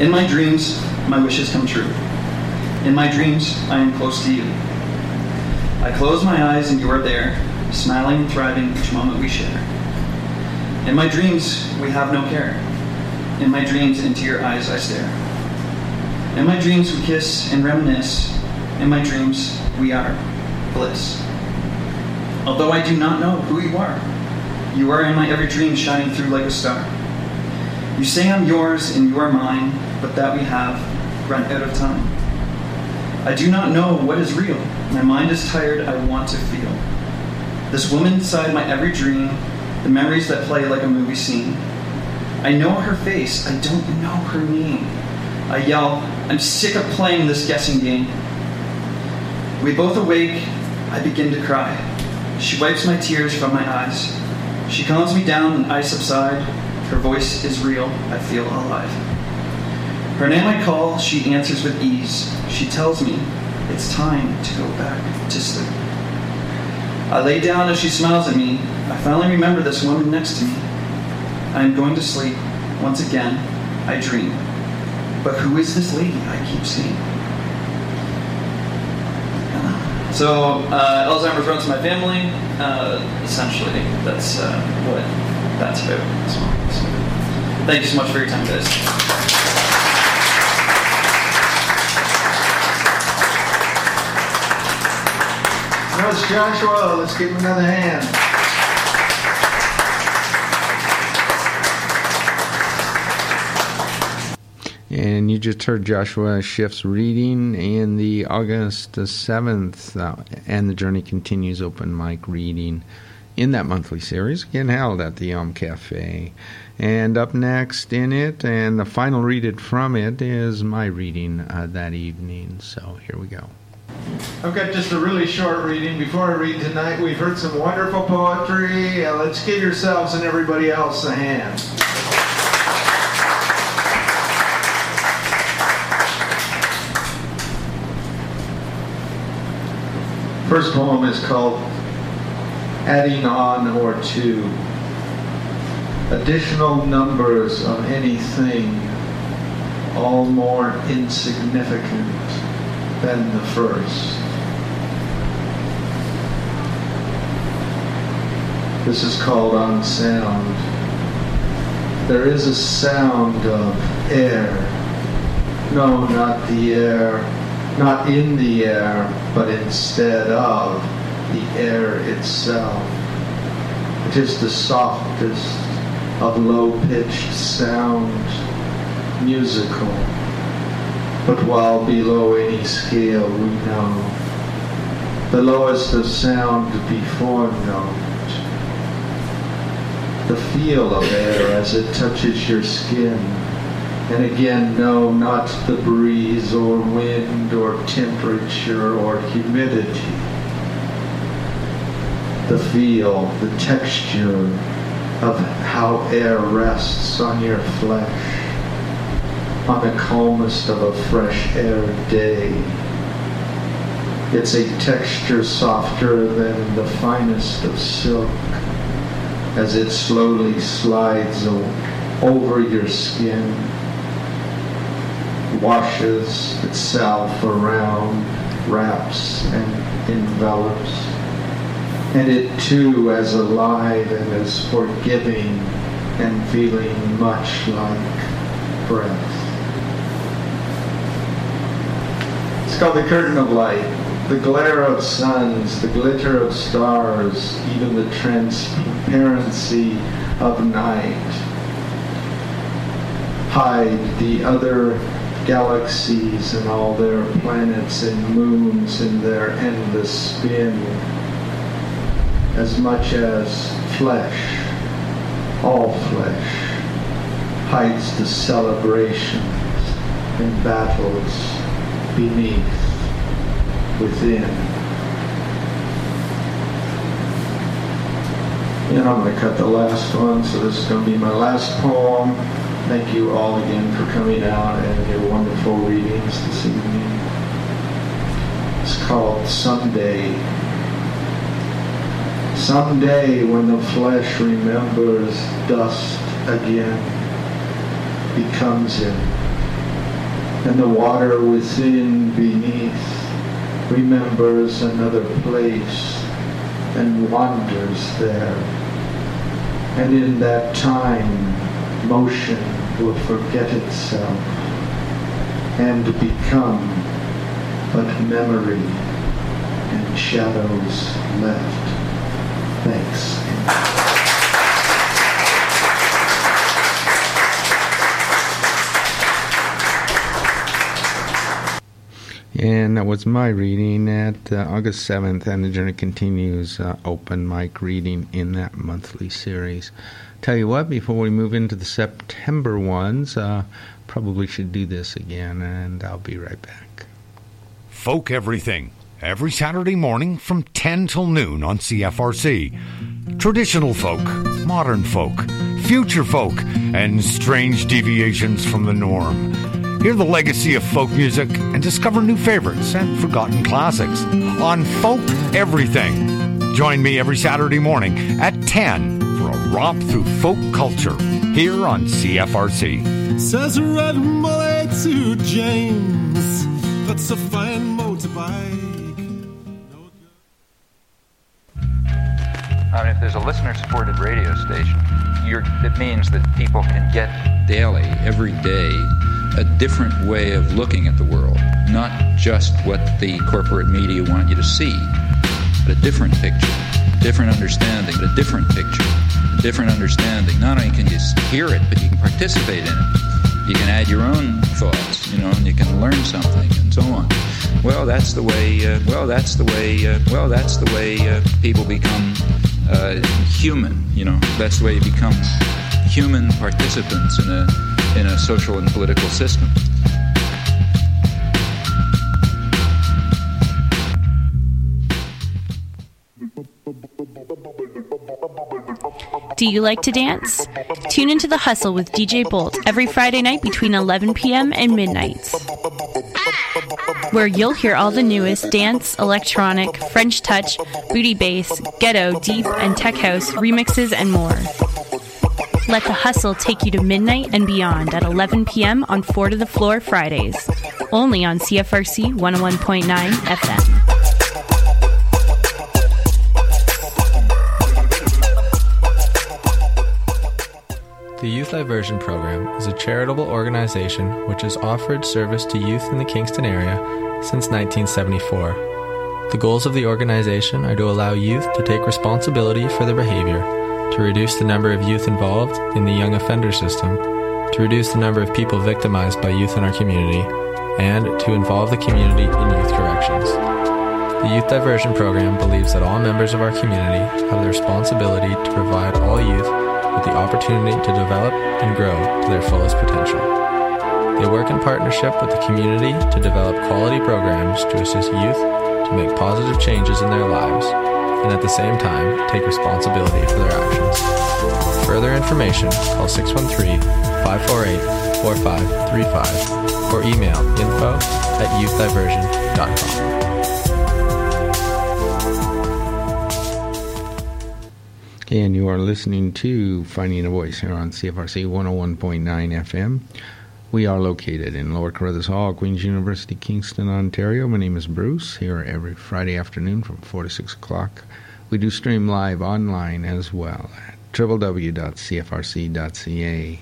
In my dreams, my wishes come true. In my dreams, I am close to you. I close my eyes and you are there, smiling and thriving each moment we share. In my dreams, we have no care. In my dreams, into your eyes I stare. In my dreams, we kiss and reminisce. In my dreams, we are bliss. Although I do not know who you are, you are in my every dream, shining through like a star. You say I'm yours and you are mine, but that we have run out of time. I do not know what is real. My mind is tired, I want to feel. This woman inside my every dream, the memories that play like a movie scene. I know her face, I don't know her name. I yell, I'm sick of playing this guessing game. We both awake, I begin to cry. She wipes my tears from my eyes. She calms me down and I subside. Her voice is real, I feel alive. Her name I call, she answers with ease. She tells me, it's time to go back to sleep. I lay down as she smiles at me. I finally remember this woman next to me. I am going to sleep. Once again, I dream. But who is this lady I keep seeing? So, uh, Alzheimer's runs in my family. Uh, essentially, that's uh, what that's about. So, so. Thank you so much for your time, guys. That's Joshua. Let's give him another hand. And you just heard Joshua Schiff's reading and the August the seventh uh, And the Journey Continues open mic reading in that monthly series, again held at the Elm Cafe. And up next in it, and the final reading from it, is my reading uh, that evening. So here we go. I've got just a really short reading before I read tonight. We've heard some wonderful poetry. Uh, let's give yourselves and everybody else a hand. First poem is called Adding On or To. Additional numbers of anything, all more insignificant than the first. This is called On Sound. There is a sound of air. No, not the air, not in the air, but instead of the air itself. It is the softest of low-pitched sounds, musical. But while below any scale we know, the lowest of sound before note. the feel of air as it touches your skin. And again, no, not the breeze or wind or temperature or humidity. The feel, the texture of how air rests on your flesh, on the calmest of a fresh air day. It's a texture softer than the finest of silk as it slowly slides over your skin, washes itself around, wraps and envelops. And it too is alive and is forgiving and feeling much like breath. It's called the curtain of light, the glare of suns, the glitter of stars, even the transparency of night. Hide the other galaxies and all their planets and moons in their endless spin. As much as flesh, all flesh, hides the celebrations and battles beneath, within. And I'm going to cut the last one, so this is going to be my last poem. Thank you all again for coming out and your wonderful readings this evening. It's called Someday. Someday when the flesh remembers dust again, becomes him, and the water within beneath remembers another place and wanders there. And in that time, motion will forget itself and become but memory and shadows left. Thanks. And that was my reading at uh, August seventh, and the journey continues, uh, open mic reading in that monthly series. Tell you what, before we move into the September ones, uh, probably should do this again, and I'll be right back. Folk everything. Every Saturday morning from ten till noon on C F R C. Traditional folk, modern folk, future folk, and strange deviations from the norm. Hear the legacy of folk music and discover new favorites and forgotten classics on Folk Everything. Join me every Saturday morning at ten for a romp through folk culture here on C F R C. Says Red Mullet to James, that's a fine motorbike. I mean, if there's a listener-supported radio station, you're, it means that people can get daily, every day, a different way of looking at the world, not just what the corporate media want you to see, but a different picture, different understanding, but a different picture, a different understanding. Not only can you hear it, but you can participate in it. You can add your own thoughts, you know, and you can learn something and so on. Well, that's the way, uh, well, that's the way, uh, well, that's the way uh, people become... Uh, human, you know, that's the way you become human participants in a in a social and political system. Do you like to dance? Tune into The Hustle with D J Bolt every Friday night between eleven p.m. and midnight, where you'll hear all the newest dance, electronic, French touch, booty bass, ghetto, deep, and tech house remixes, and more. Let The Hustle take you to midnight and beyond at eleven p.m. on Four to the Floor Fridays, only on C F R C one oh one point nine F M. The Youth Diversion Program is a charitable organization which has offered service to youth in the Kingston area since nineteen seventy-four. The goals of the organization are to allow youth to take responsibility for their behavior, to reduce the number of youth involved in the young offender system, to reduce the number of people victimized by youth in our community, and to involve the community in youth corrections. The Youth Diversion Program believes that all members of our community have the responsibility to provide all youth with the opportunity to develop and grow to their fullest potential. They work in partnership with the community to develop quality programs to assist youth to make positive changes in their lives and at the same time take responsibility for their actions. For further information, call six one three, five four eight, four five three five or email info at youthdiversion dot com. And you are listening to Finding a Voice here on C F R C one oh one point nine F M. We are located in Lower Carruthers Hall, Queen's University, Kingston, Ontario. My name is Bruce, here every Friday afternoon from four to six o'clock. We do stream live online as well at w w w dot c f r c dot c a.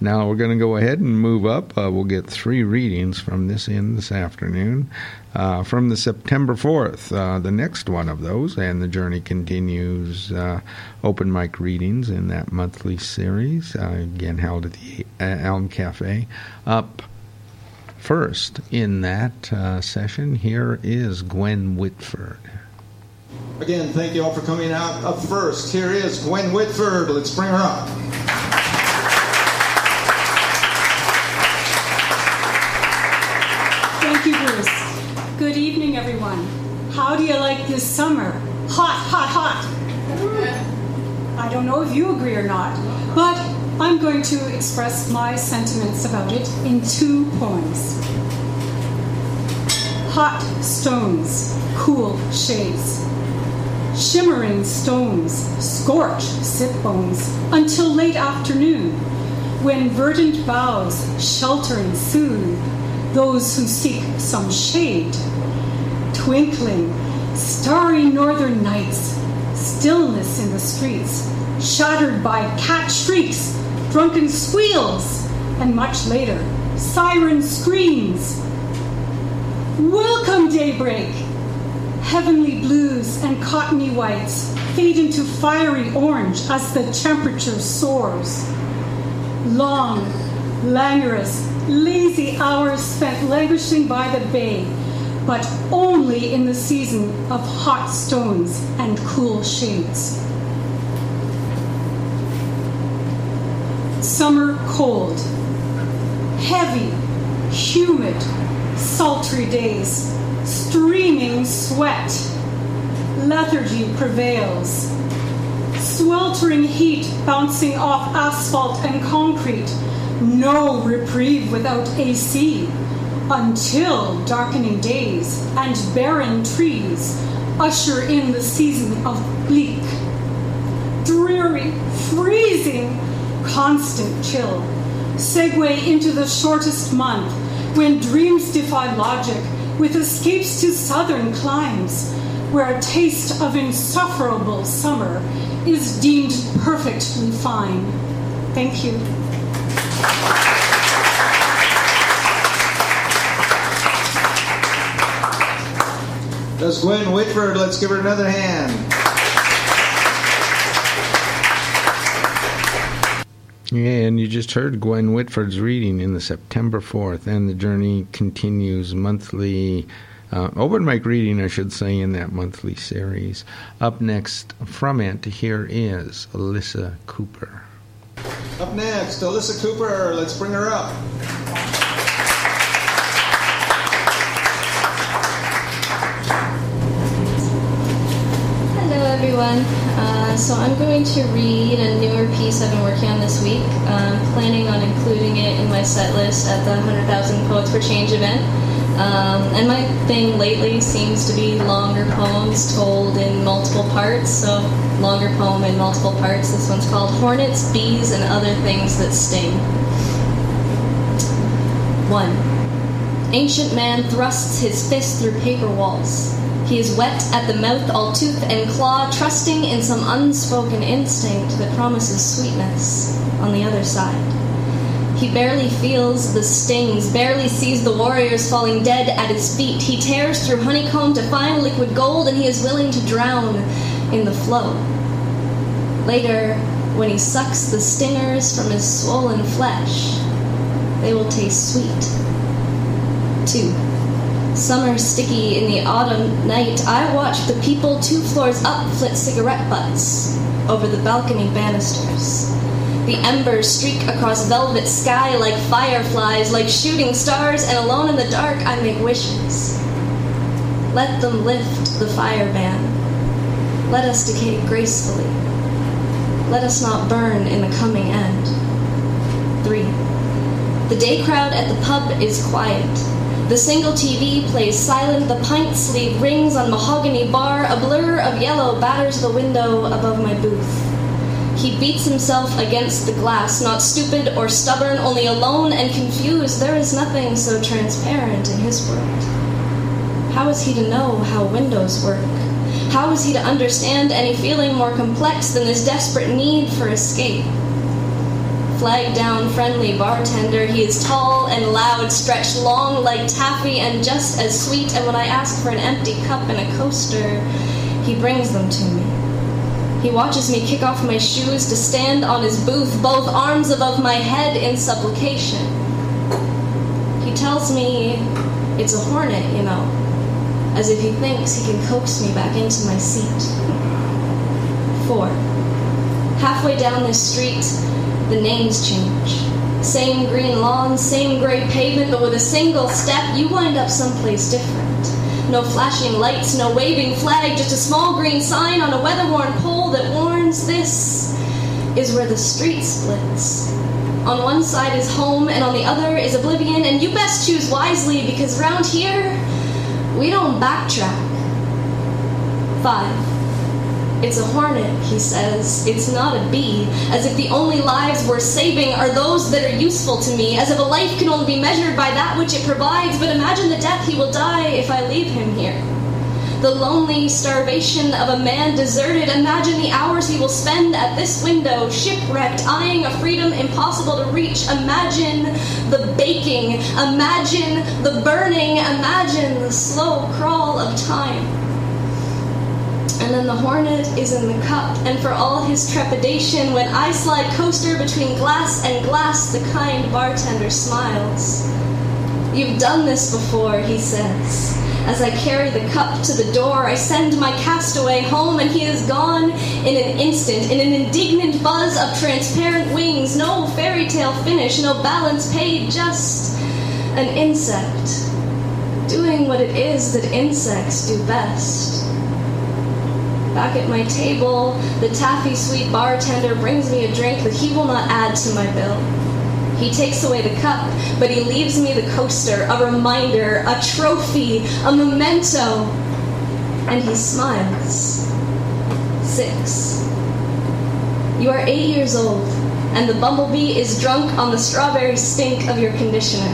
Now we're going to go ahead and move up. Uh, we'll get three readings from this in this afternoon uh, from the September fourth, uh, the next one of those, and the Journey Continues uh, open mic readings in that monthly series, uh, again held at the Elm Cafe. Up first in that uh, session here is Gwen Whitford. Again, thank you all for coming out. Up first, here is Gwen Whitford. Let's bring her up. Good evening, everyone. How do you like this summer? Hot, hot, hot. I don't know if you agree or not, but I'm going to express my sentiments about it in two poems. Hot stones, cool shades. Shimmering stones, scorch sit bones until late afternoon, when verdant boughs shelter and soothe those who seek some shade. Twinkling, starry northern nights, stillness in the streets, shattered by cat shrieks, drunken squeals, and much later, siren screams. Welcome daybreak! Heavenly blues and cottony whites fade into fiery orange as the temperature soars. Long, languorous, lazy hours spent languishing by the bay, but only in the season of hot stones and cool shades. Summer cold, heavy, humid, sultry days, streaming sweat. Lethargy prevails. Sweltering heat bouncing off asphalt and concrete. No reprieve without A C, until darkening days and barren trees usher in the season of bleak, dreary, freezing, constant chill. Segue into the shortest month, when dreams defy logic with escapes to southern climes, where a taste of insufferable summer is deemed perfectly fine. Thank you. That's Gwen Whitford. Let's give her another hand. Yeah, and you just heard Gwen Whitford's reading in the September fourth, and the Journey Continues monthly uh, open mic reading, I should say, in that monthly series. Up next from it, here is Alyssa Cooper. Up next, Alyssa Cooper. Let's bring her up. Hello, everyone. Uh, so I'm going to read a newer piece I've been working on this week. I'm planning on including it in my set list at the one hundred thousand Poets for Change event. Um, and my thing lately seems to be longer poems told in multiple parts, so longer poem in multiple parts. This one's called Hornets, Bees, and Other Things That Sting. One. Ancient man thrusts his fist through paper walls. He is wet at the mouth, all tooth and claw, trusting in some unspoken instinct that promises sweetness on the other side. He barely feels the stings, barely sees the warriors falling dead at his feet. He tears through honeycomb to find liquid gold, and he is willing to drown in the flow. Later, when he sucks the stingers from his swollen flesh, they will taste sweet. Two. Summer sticky in the autumn night, I watch the people two floors up flit cigarette butts. over the balcony banisters. The embers streak across velvet sky like fireflies, like shooting stars, and alone in the dark I make wishes. Let them lift the fire ban. Let us decay gracefully. Let us not burn in the coming end. Three. The day crowd at the pub is quiet. The single T V plays silent, the pint sleeve rings on mahogany bar, a blur of yellow batters the window above my booth. He beats himself against the glass, not stupid or stubborn, only alone and confused. There is nothing so transparent in his world. How is he to know how windows work? How is he to understand any feeling more complex than this desperate need for escape? Flag down friendly bartender, he is tall and loud, stretched long like taffy and just as sweet, and when I ask for an empty cup and a coaster, he brings them to me. He watches me kick off my shoes to stand on his booth, both arms above my head in supplication. He tells me it's a hornet, you know, as if he thinks he can coax me back into my seat. Four. Halfway down this street, the names change. Same green lawn, same gray pavement, but with a single step, you wind up someplace different. No flashing lights, no waving flag, just a small green sign on a weather-worn pole that warns this is where the street splits. On one side is home, and on the other is oblivion, and you best choose wisely, because round here, we don't backtrack. Five. It's a hornet, he says. It's not a bee. As if the only lives worth saving are those that are useful to me. As if a life can only be measured by that which it provides. But imagine the death he will die if I leave him here. The lonely starvation of a man deserted. Imagine the hours he will spend at this window, shipwrecked, eyeing a freedom impossible to reach. Imagine the baking. Imagine the burning. Imagine the slow crawl of time. And then the hornet is in the cup, and for all his trepidation, when I slide coaster between glass and glass, the kind bartender smiles. You've done this before, he says. As I carry the cup to the door, I send my castaway home, and he is gone in an instant, in an indignant buzz of transparent wings, no fairy tale finish, no balance paid, just an insect, doing what it is that insects do best. Back at my table, the taffy-sweet bartender brings me a drink that he will not add to my bill. He takes away the cup, but he leaves me the coaster, a reminder, a trophy, a memento, and he smiles. Six. You are eight years old, and the bumblebee is drunk on the strawberry stink of your conditioner.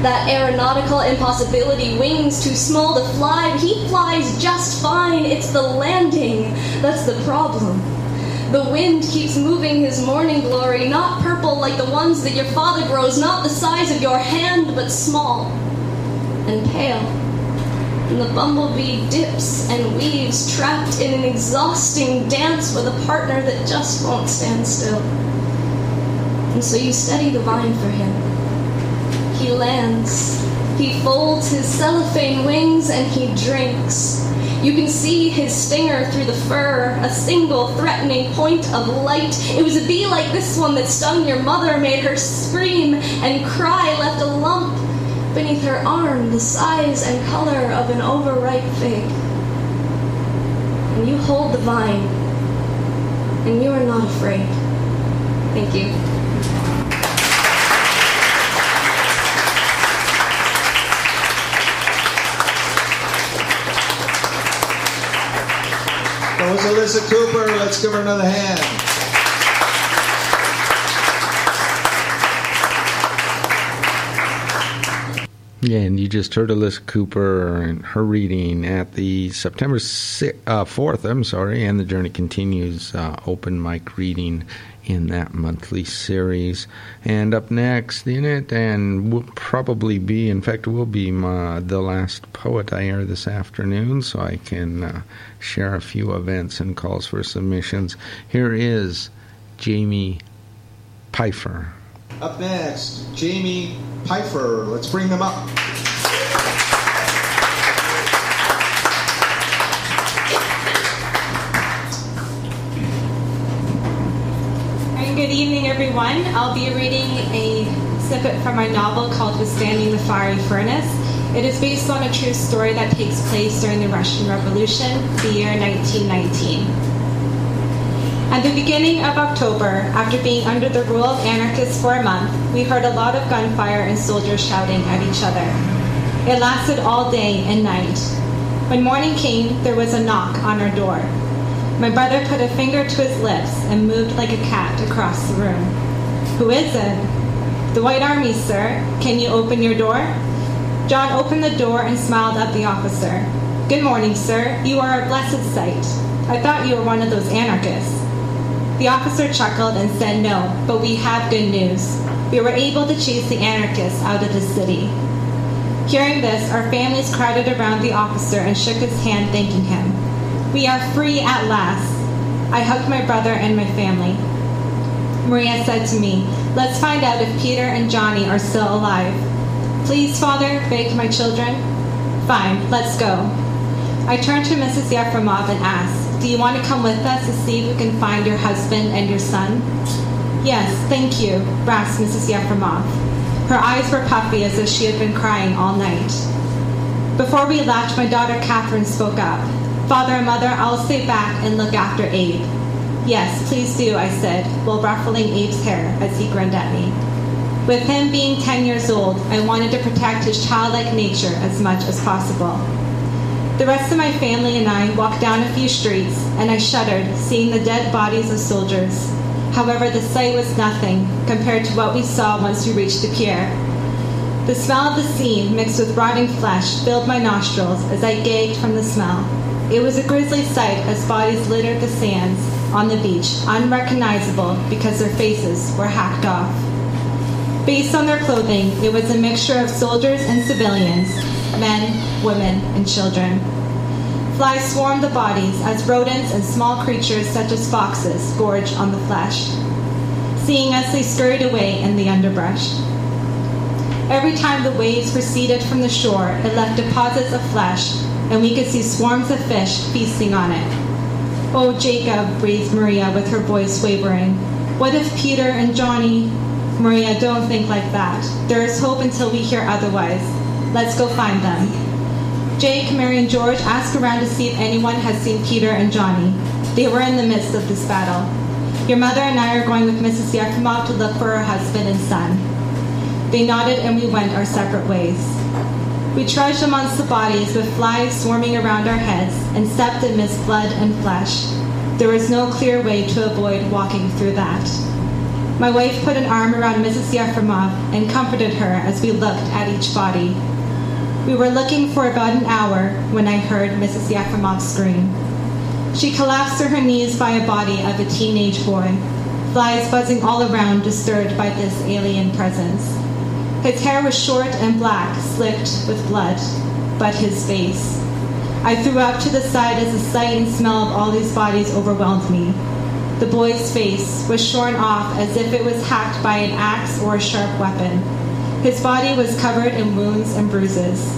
That aeronautical impossibility, wings too small to fly, he flies just fine, it's the landing that's the problem. The wind keeps moving his morning glory, not purple like the ones that your father grows, not the size of your hand, but small and pale. And the bumblebee dips and weaves, trapped in an exhausting dance with a partner that just won't stand still. And so you steady the vine for him. He lands, he folds his cellophane wings, and he drinks. You can see his stinger through the fur, a single threatening point of light. It was a bee like this one that stung your mother, made her scream and cry, left a lump beneath her arm, the size and color of an overripe fig. And you hold the vine, and you are not afraid. Thank you. That was Alyssa Cooper. Let's give her another hand. Yeah, and you just heard Alyssa Cooper and her reading at the September fourth, I'm sorry, and The Journey Continues uh, open mic reading in that monthly series. And up next in it, and will probably be, in fact, will be my, the last poet I air this afternoon, so I can uh, share a few events and calls for submissions. Here is Jamie Pfeiffer. Up next, Jamie Pfeiffer. Let's bring them up. Good evening, everyone. I'll be reading a snippet from my novel called Withstanding the Fiery Furnace. It is based on a true story that takes place during the Russian Revolution, the year nineteen nineteen. At the beginning of October, after being under the rule of anarchists for a month, we heard a lot of gunfire and soldiers shouting at each other. It lasted all day and night. When morning came, there was a knock on our door. My brother put a finger to his lips and moved like a cat across the room. Who is it? The White Army, sir. Can you open your door? John opened the door and smiled at the officer. Good morning, sir. You are a blessed sight. I thought you were one of those anarchists. The officer chuckled and said no, but we have good news. We were able to chase the anarchists out of the city. Hearing this, our families crowded around the officer and shook his hand, thanking him. We are free at last. I hugged my brother and my family. Maria said to me, let's find out if Peter and Johnny are still alive. Please, Father, begged my children. Fine, let's go. I turned to Missus Yefremov and asked, do you want to come with us to see if we can find your husband and your son? Yes, thank you, rasped Missus Yefremov. Her eyes were puffy as if she had been crying all night. Before we left, my daughter Catherine spoke up. Father and mother, I'll stay back and look after Abe. Yes, please do, I said, while ruffling Abe's hair as he grinned at me. With him being ten years old, I wanted to protect his childlike nature as much as possible. The rest of my family and I walked down a few streets, and I shuddered, seeing the dead bodies of soldiers. However, the sight was nothing compared to what we saw once we reached the pier. The smell of the scene, mixed with rotting flesh, filled my nostrils as I gagged from the smell. It was a grisly sight as bodies littered the sands on the beach, unrecognizable because their faces were hacked off. Based on their clothing, it was a mixture of soldiers and civilians, men, women, and children. Flies swarmed the bodies as rodents and small creatures such as foxes gorged on the flesh, seeing us they scurried away in the underbrush. Every time the waves receded from the shore, it left deposits of flesh, and we could see swarms of fish feasting on it. Oh, Jacob, breathed Maria with her voice wavering. What if Peter and Johnny? Maria, don't think like that. There is hope until we hear otherwise. Let's go find them. Jake, Mary, and George asked around to see if anyone has seen Peter and Johnny. They were in the midst of this battle. Your mother and I are going with Missus Yakimov to look for her husband and son. They nodded and we went our separate ways. We trudged amongst the bodies with flies swarming around our heads and stepped amidst blood and flesh. There was no clear way to avoid walking through that. My wife put an arm around Missus Yefremov and comforted her as we looked at each body. We were looking for about an hour when I heard Missus Yefremov scream. She collapsed to her knees by a body of a teenage boy, flies buzzing all around, disturbed by this alien presence. His hair was short and black, slicked with blood, but his face. I threw up to the side as the sight and smell of all these bodies overwhelmed me. The boy's face was shorn off as if it was hacked by an axe or a sharp weapon. His body was covered in wounds and bruises.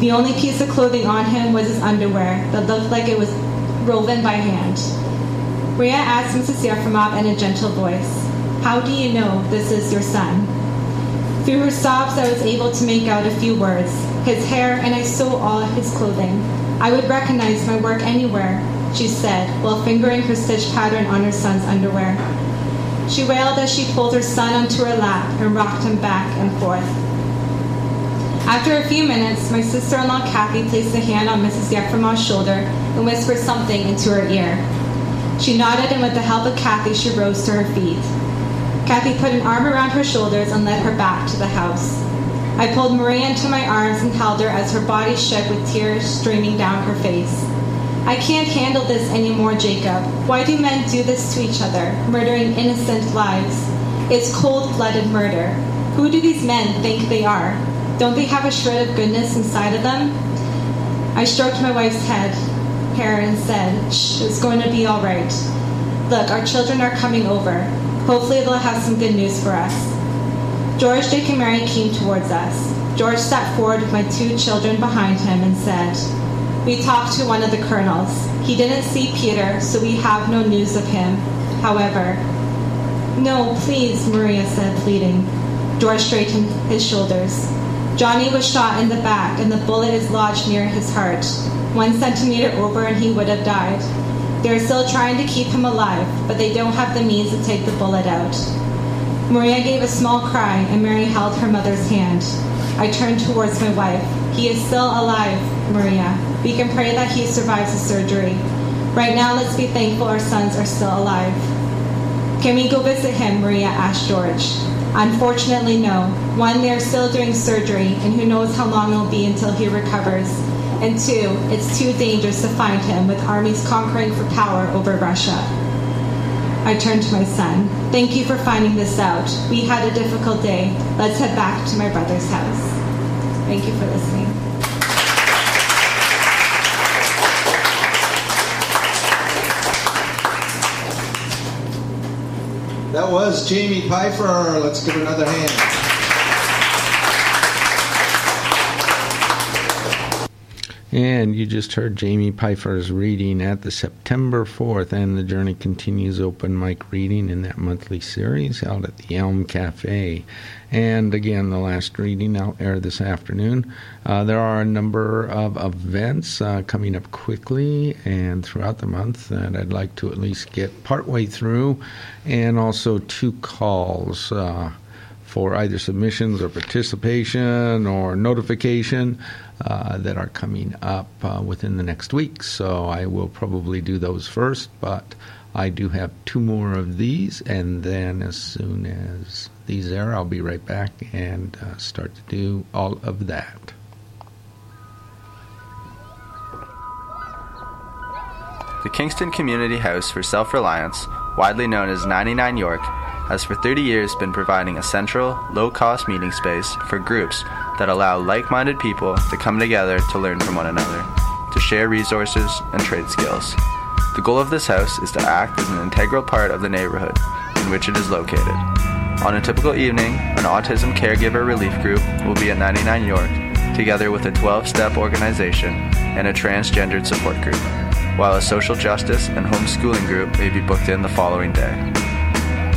The only piece of clothing on him was his underwear that looked like it was woven by hand. Maria asked Missus Yefremov in a gentle voice, "How do you know this is your son?" Through her sobs, I was able to make out a few words. His hair, and I saw all of his clothing. I would recognize my work anywhere, she said, while fingering her stitch pattern on her son's underwear. She wailed as she pulled her son onto her lap and rocked him back and forth. After a few minutes, my sister-in-law Kathy placed a hand on Missus Yefremov's shoulder and whispered something into her ear. She nodded, and with the help of Kathy, she rose to her feet. Kathy put an arm around her shoulders and led her back to the house. I pulled Maria into my arms and held her as her body shook with tears streaming down her face. I can't handle this anymore, Jacob. Why do men do this to each other, murdering innocent lives? It's cold-blooded murder. Who do these men think they are? Don't they have a shred of goodness inside of them? I stroked my wife's head, hair and said, "Shh, it's going to be all right. Look, our children are coming over. Hopefully they'll have some good news for us." George, Jake, and Mary came towards us. George stepped forward with my two children behind him and said, "We talked to one of the colonels. He didn't see Peter, so we have no news of him. However, No, please, Maria said, pleading. George straightened his shoulders. Johnny was shot in the back, and the bullet is lodged near his heart. One centimeter over, and he would have died. They're still trying to keep him alive, but they don't have the means to take the bullet out. Maria gave a small cry, and Mary held her mother's hand. I turned towards my wife. He is still alive, Maria. We can pray that he survives the surgery. Right now, let's be thankful our sons are still alive. Can we go visit him? Maria asked George. Unfortunately, no. One, they're still doing surgery, and who knows how long it'll be until he recovers. And two, it's too dangerous to find him with armies conquering for power over Russia. I turned to my son. Thank you for finding this out. We had a difficult day. Let's head back to my brother's house. Thank you for listening. That was Jamie Pfeiffer. Let's give her another hand. And you just heard Jamie Pfeiffer's reading at the September fourth and the Journey Continues open mic reading in that monthly series held at the Elm Cafe. And again, the last reading out there this afternoon. Uh, there are a number of events uh, coming up quickly and throughout the month that I'd like to at least get partway through, and also two calls uh, for either submissions or participation or notification uh, that are coming up uh, within the next week. So I will probably do those first, but I do have two more of these, and then as soon as these air, I'll be right back and uh, start to do all of that. The Kingston Community House for Self-Reliance, widely known as ninety-nine York, has for thirty years been providing a central, low-cost meeting space for groups that allow like-minded people to come together to learn from one another, to share resources and trade skills. The goal of this house is to act as an integral part of the neighborhood in which it is located. On a typical evening, an autism caregiver relief group will be at ninety-nine York, together with a twelve-step organization and a transgendered support group, while a social justice and homeschooling group may be booked in the following day.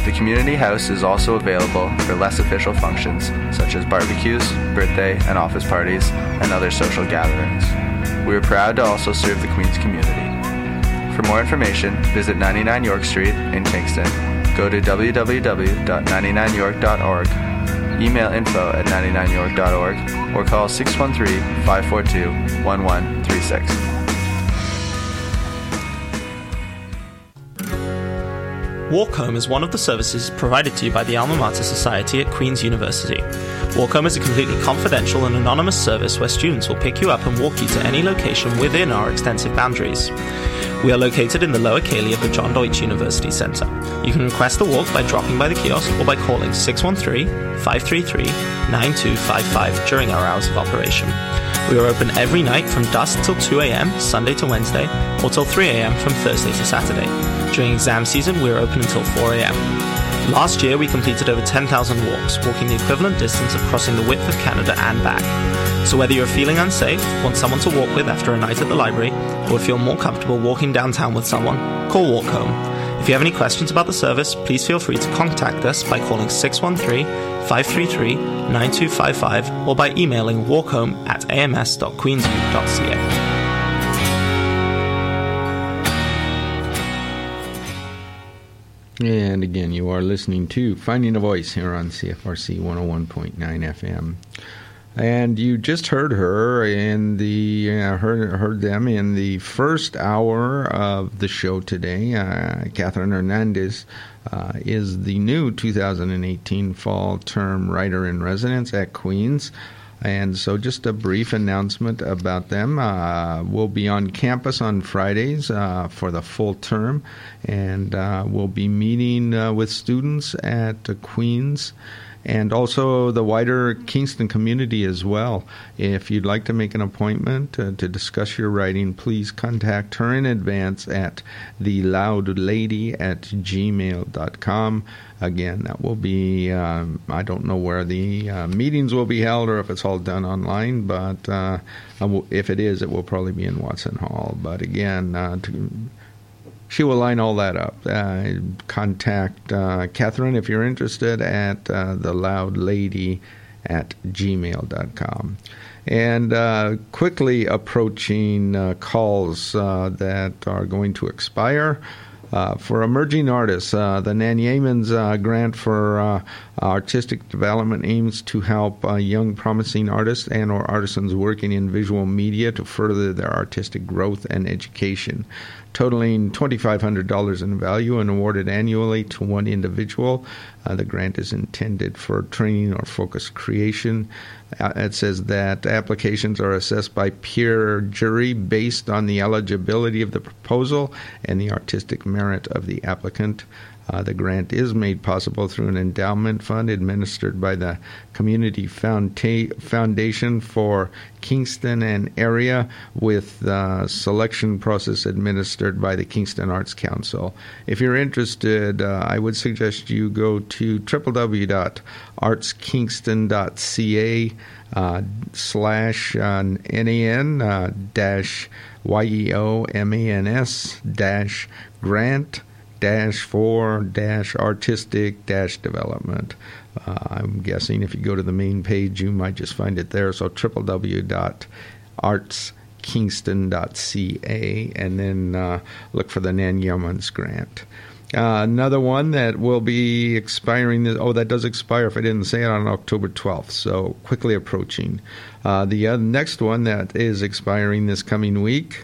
The community house is also available for less official functions, such as barbecues, birthday and office parties, and other social gatherings. We are proud to also serve the Queen's community. For more information, visit ninety-nine York Street in Kingston. Go to w w w dot ninety-nine york dot org, email info at ninety-nine york dot org, or call six one three, five four two, one one three six. Walk Home is one of the services provided to you by the Alma Mater Society at Queen's University. Walk Home is a completely confidential and anonymous service where students will pick you up and walk you to any location within our extensive boundaries. We are located in the Lower Cayley of the John Deutsch University Centre. You can request the walk by dropping by the kiosk or by calling six one three, five three three, nine two five five during our hours of operation. We are open every night from dusk till two a.m, Sunday to Wednesday, or till three a.m. from Thursday to Saturday. During exam season, we are open until four a.m. Last year, we completed over ten thousand walks, walking the equivalent distance of crossing the width of Canada and back. So whether you're feeling unsafe, want someone to walk with after a night at the library, or feel more comfortable walking downtown with someone, call Walk Home. If you have any questions about the service, please feel free to contact us by calling six one three, five three three, nine two five five or by emailing walkhome at ams.queensview.ca. And again, you are listening to Finding a Voice here on C F R C one oh one point nine F M. And you just heard her in the uh, heard heard them in the first hour of the show today. Uh, Catherine Hernandez uh, is the new two thousand eighteen fall term writer in residence at Queen's. And so just a brief announcement about them. Uh, we'll be on campus on Fridays uh, for the full term, and uh, we'll be meeting uh, with students at uh, Queen's and also the wider Kingston community as well. If you'd like to make an appointment uh, to discuss your writing, please contact her in advance at theloudlady at gmail dot com. Again, that will be, um, I don't know where the uh, meetings will be held or if it's all done online, but uh, if it is, it will probably be in Watson Hall. But again, uh, to... she will line all that up. Uh, contact uh, Catherine if you're interested at uh, the loud lady at gmail dot com. And uh, quickly approaching uh, calls uh, that are going to expire. Uh, for emerging artists, uh, the Nan Yeamans uh, grant for uh, artistic development aims to help uh, young promising artists and or artisans working in visual media to further their artistic growth and education, totaling two thousand five hundred dollars in value and awarded annually to one individual. Uh, the grant is intended for training or focused creation. Uh, it says that applications are assessed by peer jury based on the eligibility of the proposal and the artistic merit of the applicant. Uh, the grant is made possible through an endowment fund administered by the Community Founda- Foundation for Kingston and Area, with the selection process administered by the Kingston Arts Council. If you're interested, uh, I would suggest you go to w w w dot arts kingston dot c a uh, slash N A N uh, dash Y E O M A N S dash grant dash for dash artistic dash development. Uh, I'm guessing if you go to the main page, you might just find it there. So w w w dot arts kingston dot c a, and then uh, look for the Nan Yeamans grant. Uh, another one that will be expiring, this, oh, that does expire, if I didn't say it, on October twelfth, so quickly approaching. Uh, the uh, next one that is expiring this coming week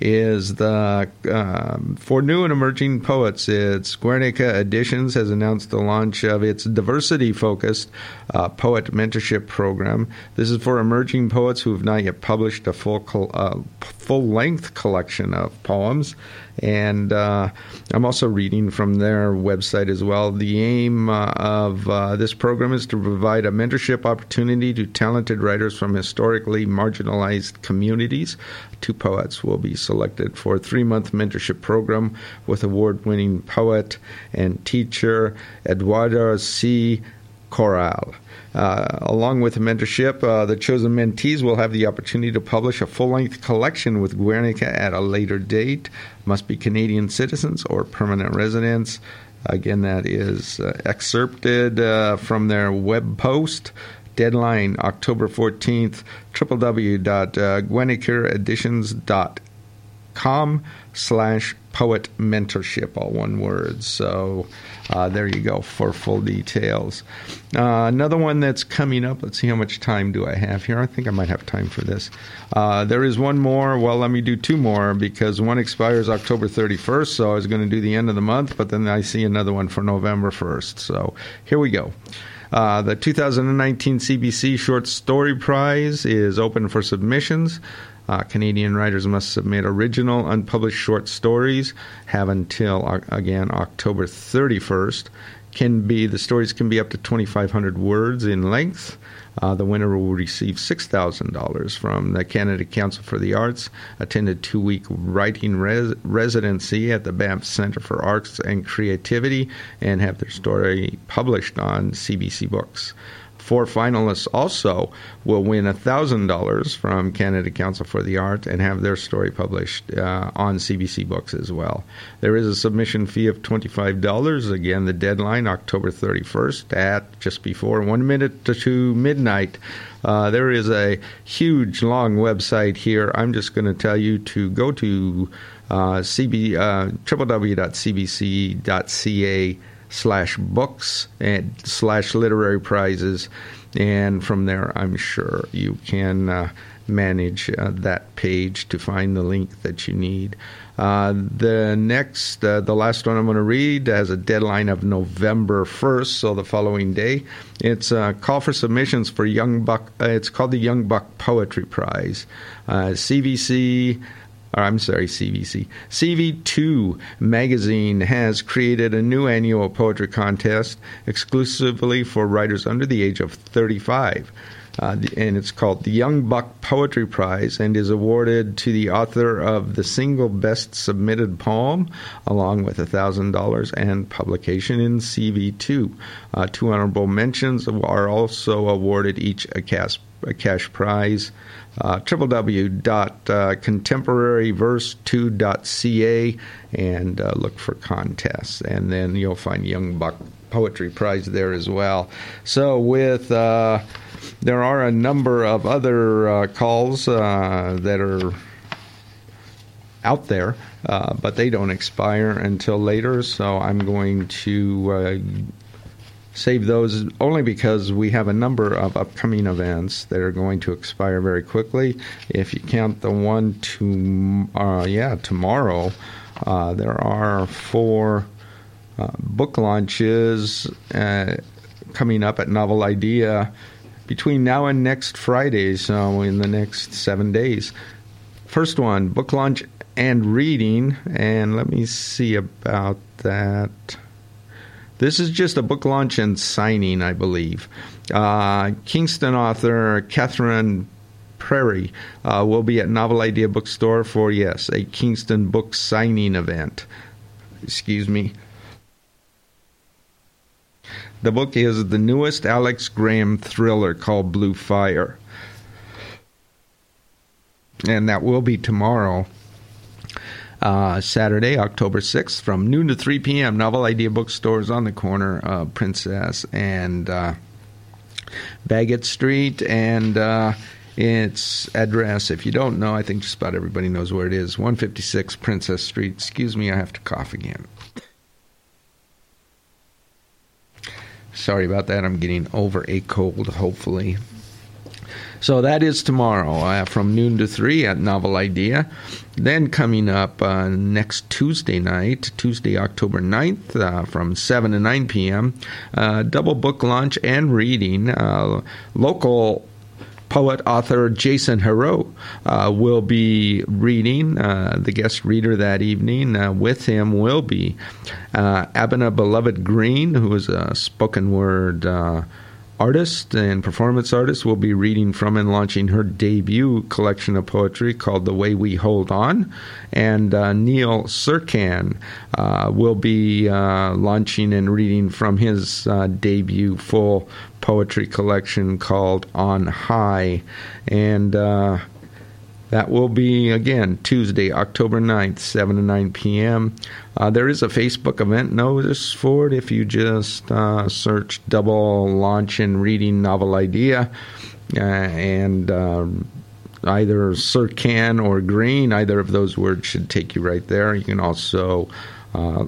is the um, for new and emerging poets. It's Guernica Editions has announced the launch of its diversity-focused uh, poet mentorship program. This is for emerging poets who have not yet published a full col- uh, full-length collection of poems. And uh, I'm also reading from their website as well. The aim uh, of uh, this program is to provide a mentorship opportunity to talented writers from historically marginalized communities. Two poets will be selected for a three-month mentorship program with award-winning poet and teacher Eduardo C. Corral. Uh, along with the mentorship, uh, the chosen mentees will have the opportunity to publish a full-length collection with Guernica at a later date. Must be Canadian citizens or permanent residents. Again, that is uh, excerpted uh, from their web post. Deadline, October fourteenth, w w w dot guernica editions dot com slash poet mentorship, all one word. So uh, there you go for full details. Uh, another one that's coming up, let's see how much time do I have here. I think I might have time for this. Uh, there is one more. Well, let me do two more, because one expires October thirty-first, so I was going to do the end of the month, but then I see another one for November first. So here we go. Uh, the two thousand nineteen C B C Short Story Prize is open for submissions. Uh, Canadian writers must submit original, unpublished short stories, have until, uh, again, October thirty-first. Can be The stories can be up to twenty-five hundred words in length. Uh, the winner will receive six thousand dollars from the Canada Council for the Arts, attend a two-week writing res- residency at the Banff Centre for Arts and Creativity, and have their story published on C B C Books. Four finalists also will win one thousand dollars from Canada Council for the Arts and have their story published uh, on C B C Books as well. There is a submission fee of twenty-five dollars. Again, the deadline, October thirty-first, at just before one minute to, to midnight. Uh, there is a huge, long website here. I'm just going to tell you to go to uh, C B, uh, w w w dot c b c dot c a slash books and slash literary prizes, and from there I'm sure you can uh, manage uh, that page to find the link that you need. Uh, the next, uh, the last one I'm going to read has a deadline of November first, so the following day. It's a call for submissions for Young Buck. Uh, it's called the Young Buck Poetry Prize. Uh, C B C Or I'm sorry, C B C. C V two Magazine has created a new annual poetry contest exclusively for writers under the age of thirty-five. Uh, and it's called the Young Buck Poetry Prize and is awarded to the author of the single best submitted poem, along with one thousand dollars and publication in C V two. Uh, two honorable mentions are also awarded each a cash, a cash prize. Uh, w w w dot contemporary verse two dot c a and uh, look for contests. And then you'll find Young Buck Poetry Prize there as well. So with... Uh, There are a number of other uh, calls uh, that are out there, uh, but they don't expire until later, so I'm going to uh, save those only because we have a number of upcoming events that are going to expire very quickly. If you count the one to, uh, yeah, tomorrow, uh, there are four uh, book launches uh, coming up at Novel Idea between now and next Friday, so in the next seven days. First one, book launch and reading, and let me see about that. This is just a book launch and signing, I believe. Uh, Kingston author Catherine Prairie uh, will be at Novel Idea Bookstore for, yes, a Kingston book signing event. Excuse me. The book is the newest Alex Graham thriller called Blue Fire. And that will be tomorrow, uh, Saturday, October sixth, from noon to three p.m. Novel Idea Bookstores on the corner of Princess and uh, Bagot Street. And uh, its address, if you don't know, I think just about everybody knows where it is, one fifty-six Princess Street. Excuse me, I have to cough again. Sorry about that. I'm getting over a cold, hopefully. So that is tomorrow uh, from noon to three at Novel Idea. Then coming up uh, next Tuesday night, Tuesday, October ninth, uh, from seven to nine p.m., uh, double book launch and reading. Uh, local poet author Jason Herro uh, will be reading. Uh, the guest reader that evening uh, with him will be uh, Abena Beloved Green, who is a spoken word uh, artist and performance artist, will be reading from and launching her debut collection of poetry called The Way We Hold On. And uh, Neil Serkan uh, will be uh, launching and reading from his uh, debut full poetry collection called On High. And uh, that will be, again, Tuesday, October ninth, seven to nine p.m. Uh, there is a Facebook event notice for it if you just uh, search Double Launch and Reading Novel Idea. Uh, and uh, either Serkan or Green, either of those words should take you right there. You can also Uh,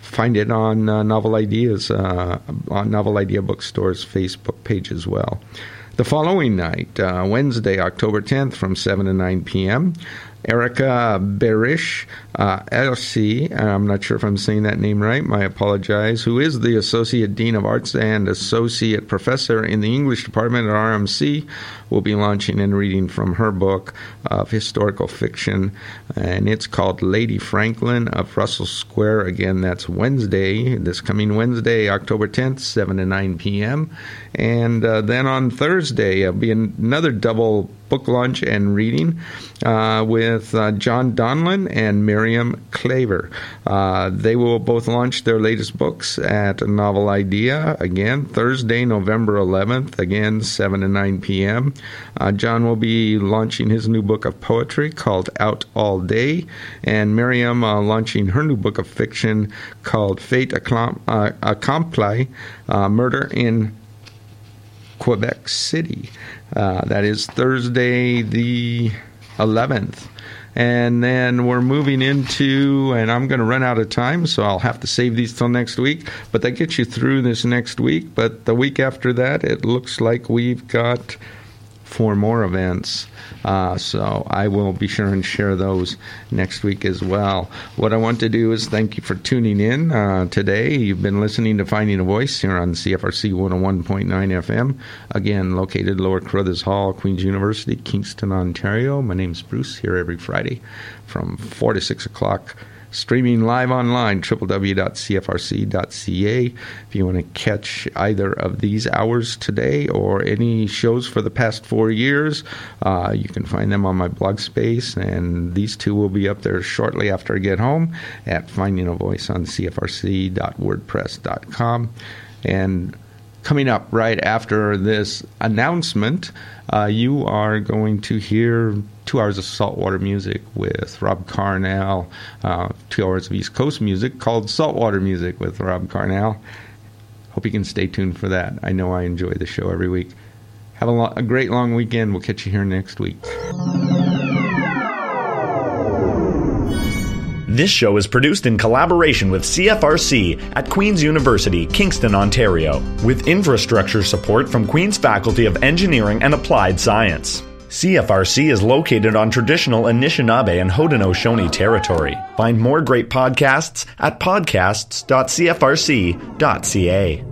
Find it on uh, Novel Ideas, uh, on Novel Idea Bookstore's Facebook page as well. The following night, uh, Wednesday, October tenth, from seven to nine p.m., Erica Berish, uh, L C, I'm not sure if I'm saying that name right, I apologize, who is the Associate Dean of Arts and Associate Professor in the English Department at R M C, will be launching and reading from her book of historical fiction, and it's called Lady Franklin of Russell Square. Again, that's Wednesday, this coming Wednesday, October tenth, seven to nine p.m., and uh, then on Thursday, it'll be another double book launch and reading uh, with uh, John Donlan and Miriam Claver. Uh, they will both launch their latest books at Novel Idea, again, Thursday, November eleventh, again, seven to nine p.m. Uh, John will be launching his new book of poetry called Out All Day, and Miriam uh, launching her new book of fiction called Fate Accom- uh, Accompli, uh, Murder in Quebec City. Uh, that is Thursday the eleventh. And then we're moving into, and I'm going to run out of time, so I'll have to save these till next week. But that gets you through this next week. But the week after that, it looks like we've got four more events. Uh, so I will be sure and share those next week as well. What I want to do is thank you for tuning in uh, today. You've been listening to Finding a Voice here on C F R C one oh one point nine F M. Again, located Lower Carruthers Hall, Queen's University, Kingston, Ontario. My name's Bruce, here every Friday from four to six o'clock streaming live online, w w w dot c f r c dot c a. If you want to catch either of these hours today or any shows for the past four years, uh, you can find them on my blog space, and these two will be up there shortly after I get home at finding a voice on c f r c dot wordpress dot com. And coming up right after this announcement, uh, you are going to hear two hours of saltwater music with Rob Carnell, uh, two hours of East Coast music called Saltwater Music with Rob Carnell. Hope you can stay tuned for that. I know I enjoy the show every week. Have a, lo- a great long weekend. We'll catch you here next week. This show is produced in collaboration with C F R C at Queen's University, Kingston, Ontario, with infrastructure support from Queen's Faculty of Engineering and Applied Science. C F R C is located on traditional Anishinaabe and Haudenosaunee territory. Find more great podcasts at podcasts dot c f r c dot c a.